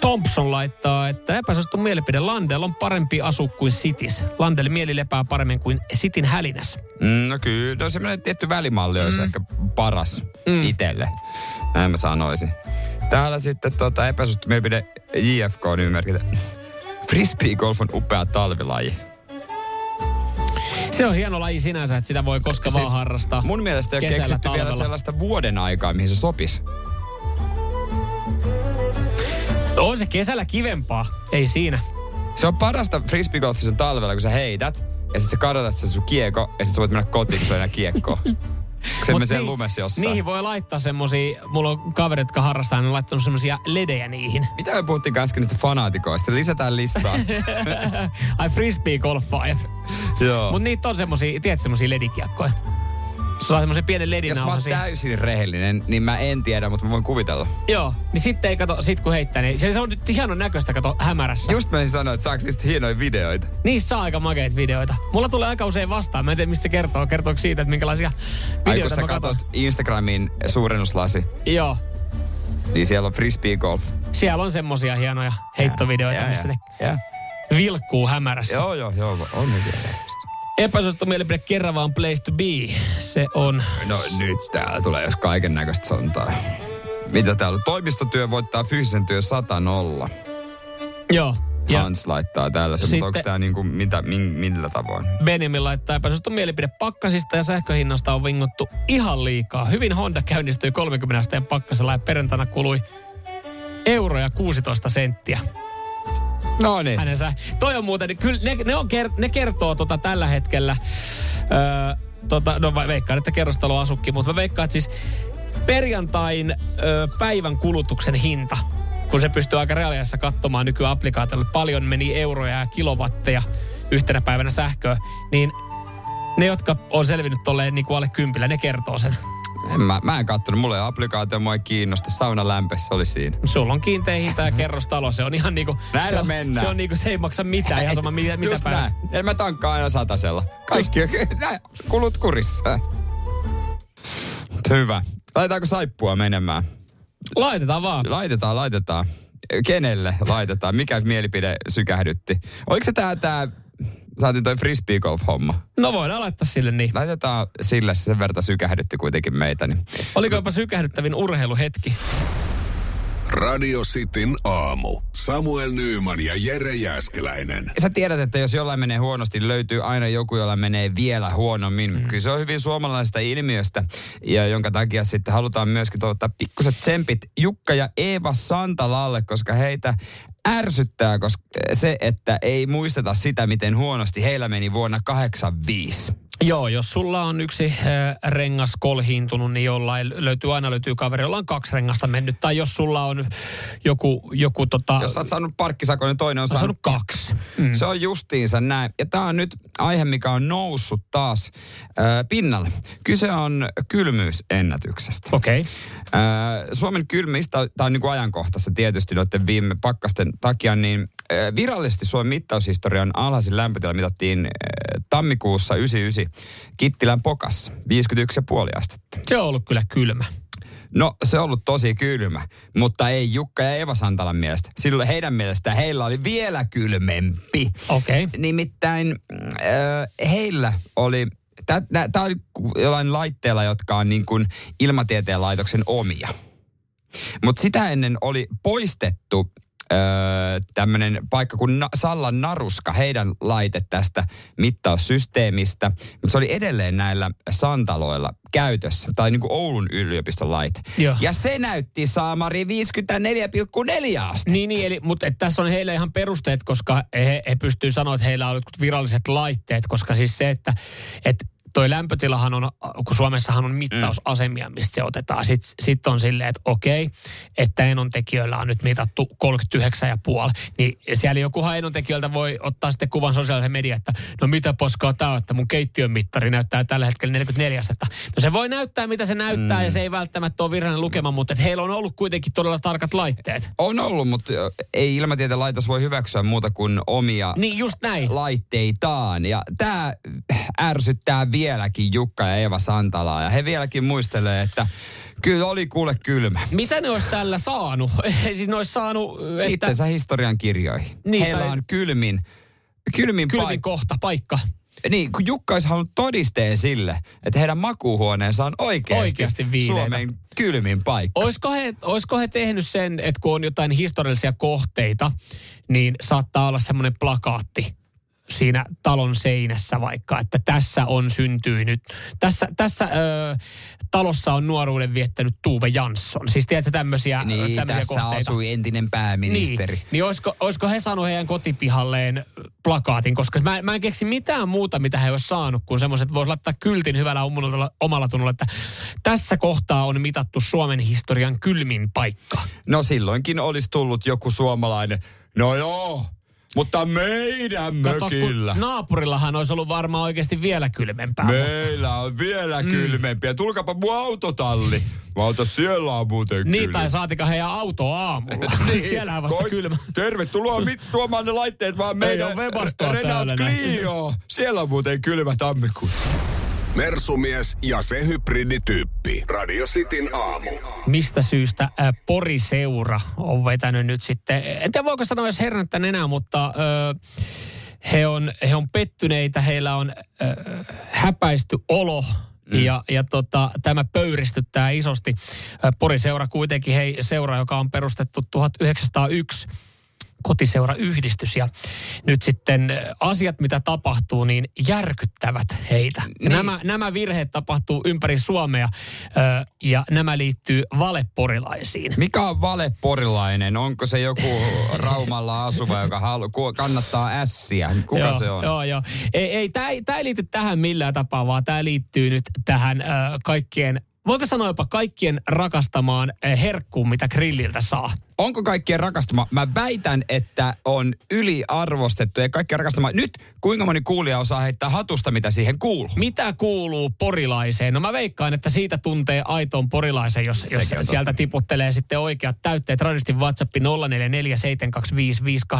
Thompson laittaa, että epäsuosittu mielipide. Landel on parempi asu kuin Citis. Landel mieli lepää paremmin kuin Cityn hälinäs. No kyllä, no semmoinen tietty välimalli olisi ehkä paras itselle. Näin mä sanoisin. Täällä sitten epäsuosittu mielipide JFK nimimerkitä. Frisbeegolf on upea talvilaji. Se on hieno laji sinänsä, että sitä voi koska vaan harrastaa. Mun mielestä ei ole keksitty talvella vielä sellaista vuoden aikaa, mihin se sopisi. No, on se kesällä kivempaa, ei siinä. Se on parasta frisbeegolfissa talvella, kun sä heität ja sit sä kadotat sen sun kiekko ja sit sä voit mennä kotiin, kun sä enää kiekkoon. Kun se lumessa jossain. Niihin voi laittaa semmosia, mulla on kaverit, jotka harrastaa, ne on laittanut semmosia ledejä niihin. Mitä me puhuttiin äsken niistä fanaatikoista? Lisätään listaa. Ai frisbee-golfaajat. Joo. Mut niitä on semmosia, tiedät semmosia ledikiekkoja. Se saa semmosen pienen ledinauhan. Jos mä oon täysin rehellinen, niin mä en tiedä, mutta mä voin kuvitella. Joo, niin sitten ei kato, sit kun heittää, niin se on nyt hienon näköistä, kato hämärässä. Just mä en sano, että saaks niistä hienoja videoita. Niistä saa aika makeita videoita. Mulla tulee aika usein vastaan, mä en tiedä mistä se kertoo. Kertooko siitä, että minkälaisia videoita mä katon. Kun sä katot Instagramin suurennuslasi. Joo. Niin siellä on frisbee golf. Siellä on semmosia hienoja heittovideoita, missä ne vilkkuu hämärässä. Joo, on hyvä. Epäsuosittu mielipide kerran vaan place to be. Se on... No nyt täällä tulee jos kaiken näköistä sontaa. Mitä täällä on? Toimistotyö voittaa fyysisen työn 100-0. Joo. Hans laittaa tällaisen, mutta onko tämä niinku millä tavoin? Benjamin laittaa epäsuosittu mielipide pakkasista ja sähköhinnasta on vingottu ihan liikaa. Hyvin Honda käynnistyi 30 asteen pakkasella ja perjantaina kului euroja 16 senttiä. No niin. Toi on muuten, kyllä ne kertoo tällä hetkellä, no mä veikkaan, että kerrostaloasukki, mutta mä veikkaan, että siis perjantain päivän kulutuksen hinta, kun se pystyy aika reaaliajassa katsomaan nykyapplikaatiolla, paljon meni euroja ja kilowatteja yhtenä päivänä sähköä, niin ne, jotka on selvinnyt tolleen niin kuin alle 10, ne kertoo sen. Mä en kattonut, mulla ei applikaatio, mua ei kiinnosta. Sauna lämpössä oli siinä. Sulla on kiinteä hinta ja kerrostalo, se on ihan niinku... Näillä mennään. Se on niinku, se ei maksa mitään, ihan sama mitä päin. Näin, mä tankkaan aina satasella. Kaikki on kulut kurissa. Hyvä. Laitetaanko saippua menemään? Laitetaan vaan. Laitetaan. Kenelle laitetaan? Mikä mielipide sykähdytti? Oliko se tää saatiin toi frisbee golf-homma? No voidaan laittaa sille niin. Laitetaan sille, sen verta sykähdytti kuitenkin meitä. Niin. Oliko jopa sykähdyttävin urheiluhetki? Radio Cityn aamu. Samuel Nyman ja Jere Jääskeläinen. Sä tiedät, että jos jollain menee huonosti, löytyy aina joku, jolla menee vielä huonommin. Kyllä se on hyvin suomalaisesta ilmiöstä, ja jonka takia sitten halutaan myöskin toivottaa pikkuset tsempit Jukka ja Eeva Santalalle, koska heitä ärsyttää koska se, että ei muisteta sitä, miten huonosti heillä meni vuonna 1985. Joo, jos sulla on yksi rengas kolhiintunut, niin jollain löytyy kaveri, jolla on kaksi rengasta mennyt. Tai jos sulla on joku jos sä oot saanut parkkisakon, niin toinen on saanut kaksi. Se on justiinsa näin. Ja tää on nyt aihe, mikä on noussut taas pinnalle. Kyse on kylmyysennätyksestä. Okei. Okay. Suomen kylmistä, tää on niinku ajankohtaista tietysti noiden viime pakkasten takia, niin virallisesti Suomen mittaushistorian alhaisin lämpötila mitattiin tammikuussa 1999. Kittilän Pokassa, 51,5 astetta. Se on ollut kyllä kylmä. No, se on ollut tosi kylmä, mutta ei Jukka ja Eeva Santalan mielestä. Silloin heidän mielestään heillä oli vielä kylmempi. Okei. Okay. Nimittäin heillä oli... Tämä oli jollain laitteella, jotka on niin kuin Ilmatieteen laitoksen omia. Mutta sitä ennen oli poistettu... tämmöinen paikka kuin Salla Naruska, heidän laite tästä mittaussysteemistä. Mutta se oli edelleen näillä Santaloilla käytössä, tai niin kuin Oulun yliopiston laite. Joo. Ja se näytti saamari 54,4 astetta. Niin, eli, mutta tässä on heillä ihan perusteet, koska he pystyvät sanoa, että heillä on jotkut viralliset laitteet, koska siis se, että toi lämpötilahan on, kun Suomessahan on mittausasemia, mistä se otetaan. Sit on silleen, että okei, että Enontekijöillä on nyt mitattu 39,5. Niin siellä jokuhan Enontekijöiltä voi ottaa sitten kuvan sosiaalisen median, että no mitä paskaa tää on, että mun keittiön mittari näyttää tällä hetkellä 44. No se voi näyttää, mitä se näyttää, ja se ei välttämättä ole virallinen lukema, mutta heillä on ollut kuitenkin todella tarkat laitteet. On ollut, mutta ei Ilmatieteen laitos voi hyväksyä muuta kuin omia niin, just näin. Laitteitaan. Ja tää ärsyttää vieläkin Jukka ja Eeva Santalaa, ja he vieläkin muistelee, että kyllä oli kuule kylmä. Mitä ne olisi tällä saanut? Siis ne olisi saanut... Että... Itsensä historian kirjoihin. Niin, heillä on kylmin paikka. Niin, kun Jukka olisi halunnut todisteen sille, että heidän makuuhuoneensa on oikeasti viileitä. Suomen kylmin paikka. Olisiko he tehnyt sen, että kun on jotain historiallisia kohteita, niin saattaa olla semmoinen plakaatti siinä talon seinässä vaikka, että tässä on syntynyt, tässä talossa on nuoruuden viettänyt Tove Jansson. Siis tiedätkö tämmöisiä kohteita? Niin, tässä asui entinen pääministeri. Niin olisiko he saanut heidän kotipihalleen plakaatin, koska mä en keksi mitään muuta, mitä he olisi saanut, kun semmoiset vois laittaa kyltin hyvällä omalla tunnolla, että tässä kohtaa on mitattu Suomen historian kylmin paikka. No silloinkin olisi tullut joku suomalainen, no joo, mutta meidän mökillä. Naapurillahan olisi ollut varmaan oikeasti vielä kylmempää. Meillä on vielä kylmempiä. Tulkaapa mun autotalli. Mä otan siellä on muuten kylmä. Niin, tai saatika heidän auto aamulla. Niin, siellä on vasta kylmä. Tervetuloa tuomaan ne laitteet vaan meidän Renault Clio. Siellä on muuten kylmä tammikuussa. Mersumies ja se hybridityyppi. Radio Cityn aamu. Mistä syystä Poriseura on vetänyt nyt sitten, en tiedä voiko sanoa edes herräntän enää, mutta he on pettyneitä, heillä on häpäisty olo. Ja tämä pöyristyttää isosti. Poriseura kuitenkin, hei, seura, joka on perustettu 1901. Kotiseurayhdistys, ja nyt sitten asiat, mitä tapahtuu, niin järkyttävät heitä. Niin. Nämä virheet tapahtuu ympäri Suomea, ja nämä liittyy valeporilaisiin. Mikä on valeporilainen? Onko se joku Raumalla asuva, joka kannattaa ässiä? Kuka joo, se on? Joo. Ei, tämä ei liity tähän millään tapaa, vaan tämä liittyy nyt tähän kaikkien, voiko sanoa jopa kaikkien rakastamaan herkkuun, mitä grilliltä saa. Onko kaikkien rakastama? Mä väitän, että on yliarvostettu ja kaikkien rakastama. Nyt kuinka moni kuulija osaa heittää hatusta, mitä siihen kuuluu? Mitä kuuluu porilaiseen? No mä veikkaan, että siitä tuntee aitoon porilaisen, jos sieltä tiputtelee sitten oikeat täytteet. Radistin WhatsApp 0447255854.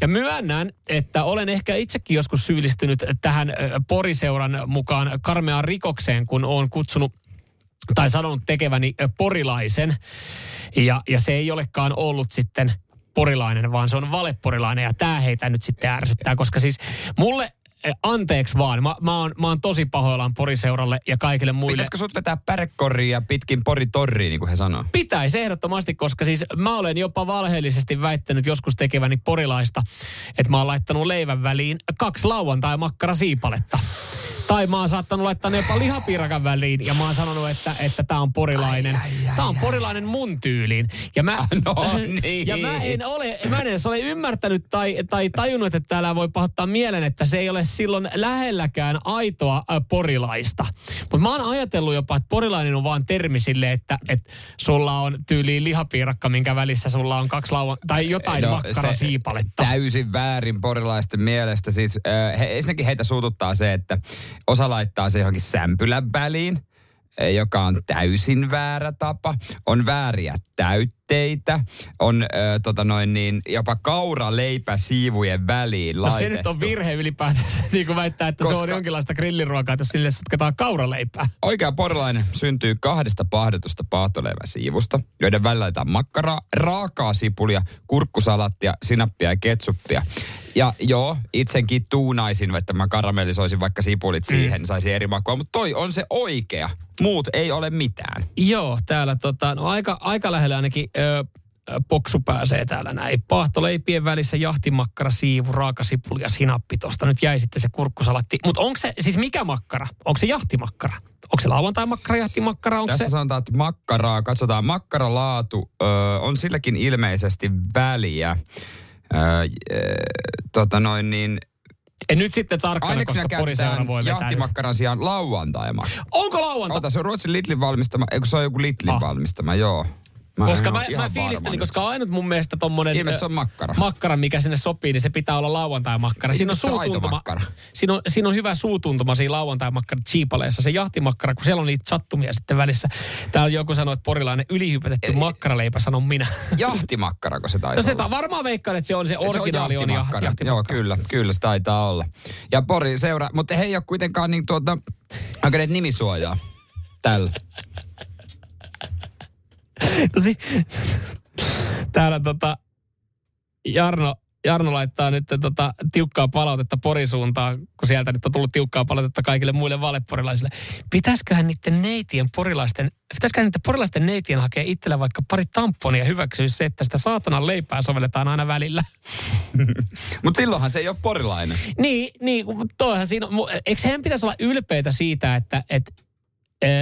Ja myönnän, että olen ehkä itsekin joskus syyllistynyt tähän poriseuran mukaan karmeaan rikokseen, kun olen kutsunut tai sanonut tekeväni porilaisen. Ja se ei olekaan ollut sitten porilainen, vaan se on valeporilainen. Ja tää heitä nyt sitten ärsyttää, koska siis mulle, anteeksi vaan, mä oon tosi pahoillaan poriseuralle ja kaikille muille. Pitäisikö sut vetää pärkoriin ja pitkin poritorriin, niin kuin he sanoo? Pitäisi ehdottomasti, koska siis mä olen jopa valheellisesti väittänyt joskus tekeväni porilaista, että mä oon laittanut leivän väliin 2 lauantai-makkarasiipaletta. Tai mä oon saattanut laittaa ne jopa lihapiirakan väliin ja mä oon sanonut, että tää on porilainen. Tää on porilainen mun tyyliin. Ja mä, niin. Ja mä en ole ymmärtänyt tai tajunnut, että täällä voi pahoittaa mielen, että se ei ole silloin lähelläkään aitoa porilaista. Mutta mä oon ajatellut jopa, että porilainen on vaan termi sille, että sulla on tyyliin lihapiirakka, minkä välissä sulla on 2 tai jotain makkarasiipaletta. Täysin väärin porilaisten mielestä. Siis ensinnäkin heitä suututtaa se, että osa laittaa se johonkin sämpylän väliin, joka on täysin väärä tapa. On vääriä täytteitä, on jopa kauraleipäsiivujen väliin laitettu. No se nyt on virhe ylipäätänsä, niin kuin väittää, että koska se on jonkinlaista grilliruokaa, jos sille sotketaan kauraleipää. Oikea porilainen syntyy 2 paahdetusta paahtoleiväsiivusta, joiden välillä laitetaan makkaraa, raakaa sipulia, kurkkusalattia, sinappia ja ketsuppia. Ja joo, itsenkin tuunaisin, että mä karamellisoisin vaikka sipulit siihen, saisi eri makua, mutta toi on se oikea. Muut ei ole mitään. Joo, täällä aika lähellä ainakin poksu pääsee täällä näin. Paahtoleipien välissä jahtimakkara, siivu, raakasipuli ja sinappi. Tosta nyt jäi sitten se kurkkusalatti. Mutta onko se siis mikä makkara? Onko se jahtimakkara? Onko se lauantai-makkara, jahtimakkara? Onko tässä se sanotaan, että makkaraa, katsotaan, makkaralaatu on silläkin ilmeisesti väliä. En nyt sitten tarkkana, koska poriseura voi vetää. Jahtimakkaran sijaan lauantai-makkara. Onko lauantai? Ota, se on Ruotsin Lidlin valmistama, eikö se on joku Lidlin valmistama, joo. Mä fiilistelin, koska ainut mun mielestä tommonen ilmeisesti on makkara, mikä sinne sopii, niin se pitää olla lauantai-makkara. Siinä on suutuntuma. Siinä on hyvä suutuntuma siinä lauantai-makkara-chiipaleissa, se jahtimakkara, kun siellä on niitä sattumia sitten välissä. Täällä joku sanoi, että porilainen ylihypätetty makkaraleipä, sanon minä. Jahtimakkarako se taisi olla? No se varmaan veikkaan, että se on se originaali. Se on jahtimakkara. Joo, kyllä se taitaa olla. Ja pori seuraa, mutta he ei ole kuitenkaan niin oikein nimisuojaa tällä. Täällä Jarno laittaa nyt tiukkaa palautetta porisuuntaan, kun sieltä nyt on tullut tiukkaa palautetta kaikille muille valeporilaisille. Pitäisiköhän niiden porilaisten neitien hakea itsellä vaikka pari tamponia ja hyväksyä se, että sitä saatanan leipää sovelletaan aina välillä. Mutta silloinhan se ei ole porilainen. Niin toihan siinä on. Eikö heidän pitäisi olla ylpeitä siitä, että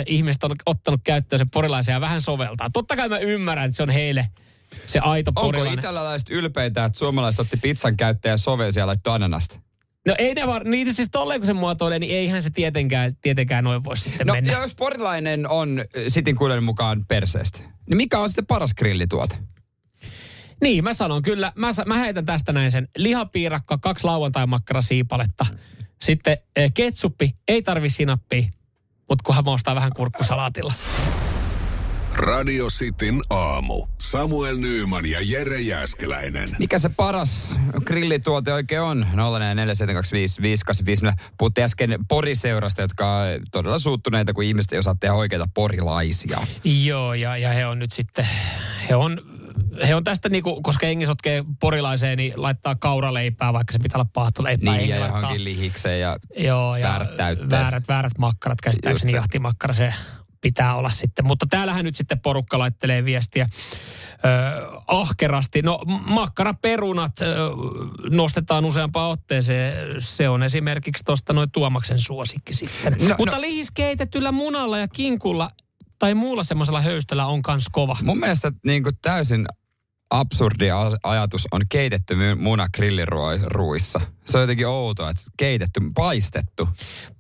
ihmiset on ottanut käyttöön sen porilaisen ja vähän soveltaa. Totta kai mä ymmärrän, että se on heille se aito porilainen. Onko italialaiset ylpeitä, että suomalaiset otti pizzan käyttöön ja sovelsi ja laittoi ananasta? No ei ne niitä siis tolleen kun se muotoilee, niin eihän se tietenkään noin voi sitten mennä. No jos porilainen on sitin kuulen mukaan perseestä, niin mikä on sitten paras grillituote? Niin, mä sanon kyllä. Mä heitän tästä näin sen. Lihapiirakka, 2 lauantai-makkarasiipaletta. Sitten ketsuppi, ei tarvi sinappia. Mut kunhan mä ostan vähän kurkkusalaatilla. Radio Cityn aamu. Samuel Nyman ja Jere Jääskeläinen. Mikä se paras grillituote oikein on? 047255854. Puhutte äsken poriseurasta, jotka on todella suuttuneita, kun ihmiset ei osaa tehdä oikeita porilaisia. Joo, ja he on nyt sitten, he on tästä niinku, koska engi sotkee porilaiseen, niin laittaa kauraleipää, vaikka se pitää olla paahtoleipää. Niin, ja johonkin lihikseen ja väärät täytteet. Väärät makkarat, käsittääkseni jahtimakkara, se pitää olla sitten. Mutta täällähän nyt sitten porukka laittelee viestiä ahkerasti. No makkaraperunat nostetaan useampaan otteeseen. Se on esimerkiksi tuosta noin Tuomaksen suosikki sitten. No, mutta lihiskeitetyllä munalla ja kinkulla tai muulla semmoisella höystöllä on kans kova. Mun mielestä niin kuin täysin absurdi ajatus on keitetty muna grilliruissa. Se on jotenkin outoa, että keitetty, paistettu.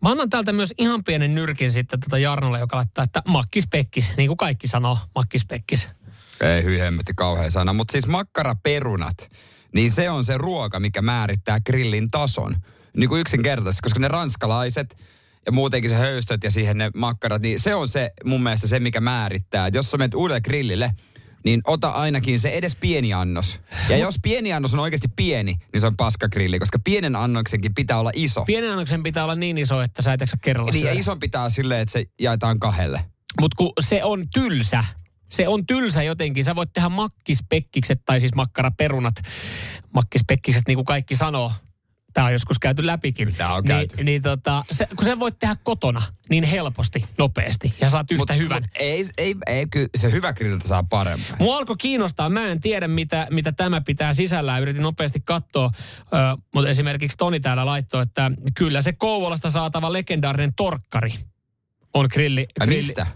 Mä annan täältä myös ihan pienen nyrkin sitten Jarnolle, joka laittaa, että makkispekkis, niin kuin kaikki sanoo, makkispekkis. Ei hyi hemmetti, kauhean sana. Mutta siis makkaraperunat, niin se on se ruoka, mikä määrittää grillin tason. Niin kuin yksinkertaisesti, koska ne ranskalaiset ja muutenkin se höystöt ja siihen ne makkarat, niin se on se mun mielestä se, mikä määrittää. Et jos sä menet uudelle grillille, niin ota ainakin se edes pieni annos. Ja jos pieni annos on oikeasti pieni, niin se on paskagrilli, koska pienen annoksenkin pitää olla iso. Pienen annoksen pitää olla niin iso, että sä et eksä kerralla syödä. Ja ison pitää silleen, että se jaetaan kahdelle. Mutta kun se on tylsä. Se on tylsä jotenkin. Sä voit tehdä makkispekkikset tai siis makkaraperunat. Makkispekkikset, niin kuin kaikki sanoo. Tämä on joskus käyty läpikin. Tämä on käyty. Kun sen voit tehdä kotona niin helposti, nopeasti ja saat yhtä hyvän. Ei, kyllä se hyvä grilliltä saa parempaa. Mua alkoi kiinnostaa. Mä en tiedä, mitä tämä pitää sisällään. Yritin nopeasti katsoa, mutta esimerkiksi Toni täällä laittoi, että kyllä se Kouvolasta saatava legendaarinen torkkari on grilli. Mistä?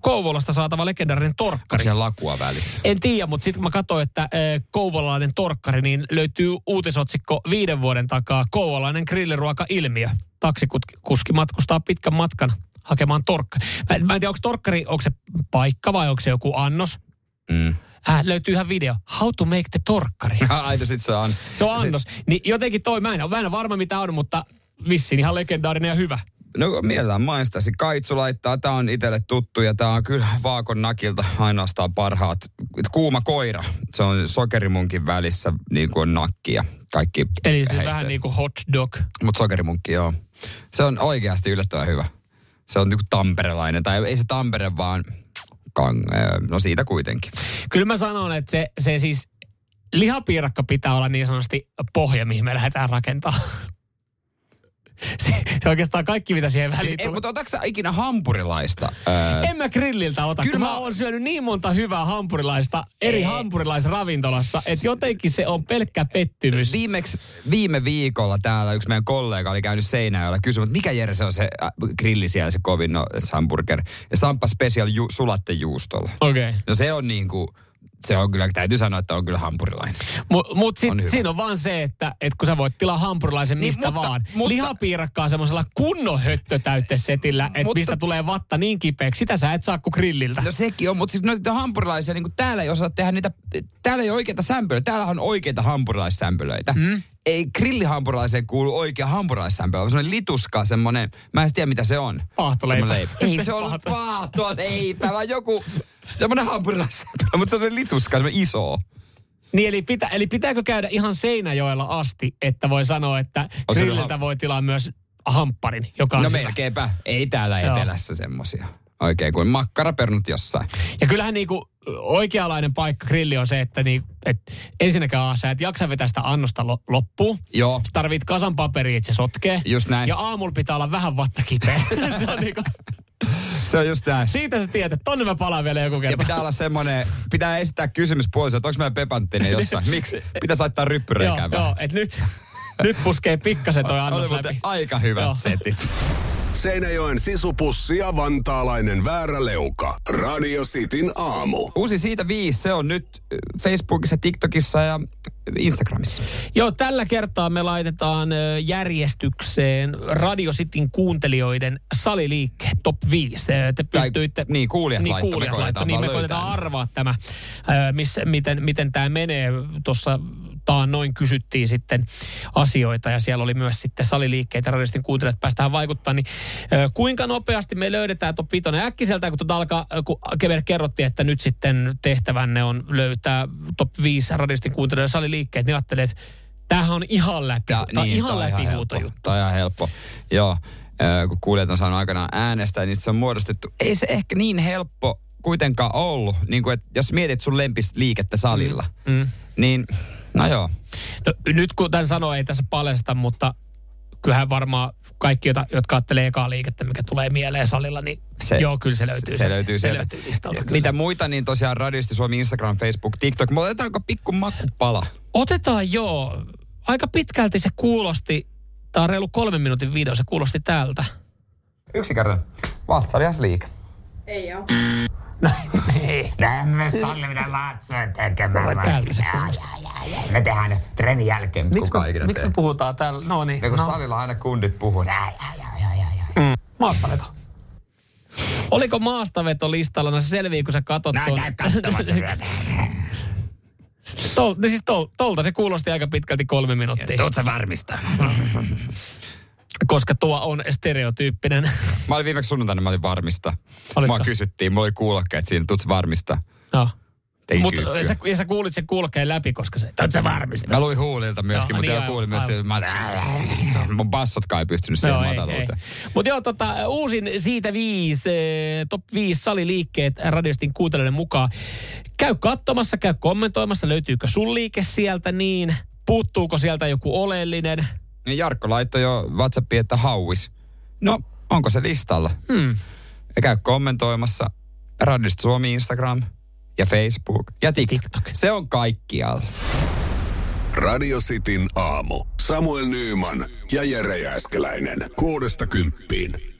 Kouvolasta saatava legendaarinen torkkari. On siellä lakua välissä. En tiedä, mutta sitten kun mä katsoin, että kouvolainen torkkari, niin löytyy uutisotsikko 5 vuoden takaa kouvolainen grilliruoka-ilmiö. Taksikuski matkustaa pitkän matkan hakemaan torkkari. Mä en tiedä, onko torkkari, onko se paikka vai onko se joku annos? Mm. Löytyy ihan video. How to make the torkkari. Aito, sit se on. Se on annos. Niin jotenkin toi, mä en ole vähän varma mitä on, mutta vissiin ihan legendaarinen ja hyvä. No mielellään maistaisin. Kaitsu laittaa, tää on itselle tuttu ja tää on kyllä Vaakon Nakilta ainoastaan parhaat. Kuuma koira, se on sokerimunkin välissä niin kuin nakkia. Kaikki. Eli se vähän niin kuin hot dog. Mut sokerimunkki, joo. Se on oikeasti yllättävän hyvä. Se on niin kuin tamperelainen, tai ei se Tampere vaan, no siitä kuitenkin. Kyllä mä sanon, että se siis lihapiirakka pitää olla niin sanotusti pohja, mihin me lähdetään rakentamaan. Se oikeastaan kaikki, mitä siihen väliin tulee. Mutta otatko sä ikinä hampurilaista? En mä grilliltä ota. Kyllä mä oon syönyt niin monta hyvää hampurilaista eri hampurilaisravintolassa, että jotenkin se on pelkkä pettymys. Viimeksi viime viikolla täällä yksi meidän kollega oli käynyt Seinäjoella kysynyt, että mikä Jere se on se grilli siellä, se kovin hamburger. Ja Sampa Special sulattejuustolla. Okei. Okay. No se on niinku... Se on kyllä, täytyy sanoa, että on kyllä hampurilainen. Mutta siinä on vaan se, että kun sä voit tilaa hampurilaisen mistä niin, vaan. Lihapiirakkaa semmoisella kunnon höttötäyttesetillä, että mistä tulee vatta niin kipeäksi. Sitä sä et saa kuin grilliltä. No sekin on, mutta siis noita hampurilaisia, niin täällä ei osata tehdä niitä, täällä ei ole oikeita sämpylöitä. Täällä on oikeita hampurilaissämpylöitä. Mm. Ei grillihampurilaiseen kuulu oikea hampurilaissämpylä, se on lituska, semmoinen, mä en tiedä mitä se on. Paahtoleipä. Ei se ollut paahtoleipä, vaan joku semmoinen hampurilaissämpylä, mutta se on lituska, semmoinen iso. Niin, eli pitääkö käydä ihan Seinäjoella asti, että voi sanoa, että grilliltä voi tilaa myös hampparin, joka on no melkeinpä, ei täällä etelässä semmosia. Oikein kuin makkaraperunat jossain. Ja kyllähän niinku oikeanlainen paikka grilli on se, että niinku, et ensinnäkään sä et jaksa vetää sitä annosta loppuun. Joo. Sä tarvit kasan paperia, että se sotkee. Just näin. Ja aamulla pitää olla vähän vattakipeä. Se on niinku... Se on just näin. Siitä sä tiedät, että tonne mä palaan vielä joku kerta. Ja pitää olla semmoinen, pitää esittää kysymys puolesta, että onko meillä pepanttinen jossain. Miksi? Pitäis laittaa ryppyreikään vähän. Joo, et nyt puskee pikkasen toi annos läpi. Aika hyvät setit. Seinäjoen sisupussi ja vantaalainen vääräleuka. Radio Cityn aamu. 6:05, se on nyt Facebookissa, TikTokissa ja Instagramissa. Joo, tällä kertaa me laitetaan järjestykseen Radio Cityn kuuntelijoiden saliliikkeet, top 5. Te pystyitte... Niin, kuulijat laittoi. Niin, me koitetaan arvaa tämä, miten tämä menee. Tuossa noin kysyttiin sitten asioita ja siellä oli myös sitten saliliikkeitä. Radio Cityn kuuntelijat päästään vaikuttaa, niin kuinka nopeasti me löydetään top 5 äkkiseltään, kun Kever kerrottiin, että nyt sitten tehtävänne on löytää top 5 Radio Cityn kuuntelijoiden saliliikkeet, niin ajattelee, että tämähän on ihan läpihuutojuttu. Tämä on ihan helppo. Joo, kun kuulijat on saanut aikanaan äänestää, niin se on muodostettu. Ei se ehkä niin helppo kuitenkaan ollut, niin kuin, että jos mietit sun lempisliikettä salilla, niin no joo. No, nyt kun tämän sanoo, ei tässä paljasta, mutta kyllähän varmaan kaikki, jotka ajattelee ekaa liikettä, mikä tulee mieleen salilla, niin kyllä se löytyy. Se löytyy sieltä. Mitä muita, niin tosiaan Radio City Suomi, Instagram, Facebook, TikTok. Me otetaanko pikku makupala? Otetaan joo. Aika pitkälti se kuulosti, tämä on reilu 3 minuutin video, se kuulosti täältä. Yksinkertainen. Vatsaliasliike. Ei oo. Näin me salli, mitä vatsoin tekemään. Täältä se kuulosti. Me tehdään treenin jälkeen. Miksi me puhutaan täällä? No niin. Salilla aina kundit puhuu. Mä oon paljon. Oliko maastavetolistalla? No se selvii, kun sä katot tuon. Nää käy katsomassa sieltä. Tolta se kuulosti aika pitkälti 3 minuuttia. Tuut sä varmistaa. Koska tuo on stereotyyppinen. Mä olin viimeksi sunnuntaina, mä olin varmista. Olisiko? Mä kysyttiin, mulla oli kuulokkeet siinä, tuut sä varmistaa. No. Mut sä kuulit sen kulkeen läpi, koska se... Tuut sä varmistaa. Mä luin huulilta myöskin, mutta niin, kuulin myös sen. Mun bassotkaan ei pystynyt siihen mataluuteen. Mutta joo, uusin siitä 5, top 5 saliliikkeet Radiostin kuuntelijoiden mukaan. Käy katsomassa, käy kommentoimassa, löytyykö sun liike sieltä niin? Puuttuuko sieltä joku oleellinen? Niin Jarkko laittoi jo WhatsAppiin, että hauis. No, onko se listalla? Ja käy kommentoimassa. Radiosta Suomi Instagram ja Facebook ja TikTok. Se on kaikkialla. Radio Cityn aamu. Samuel Nyman ja Jere Jääskeläinen. 6–10.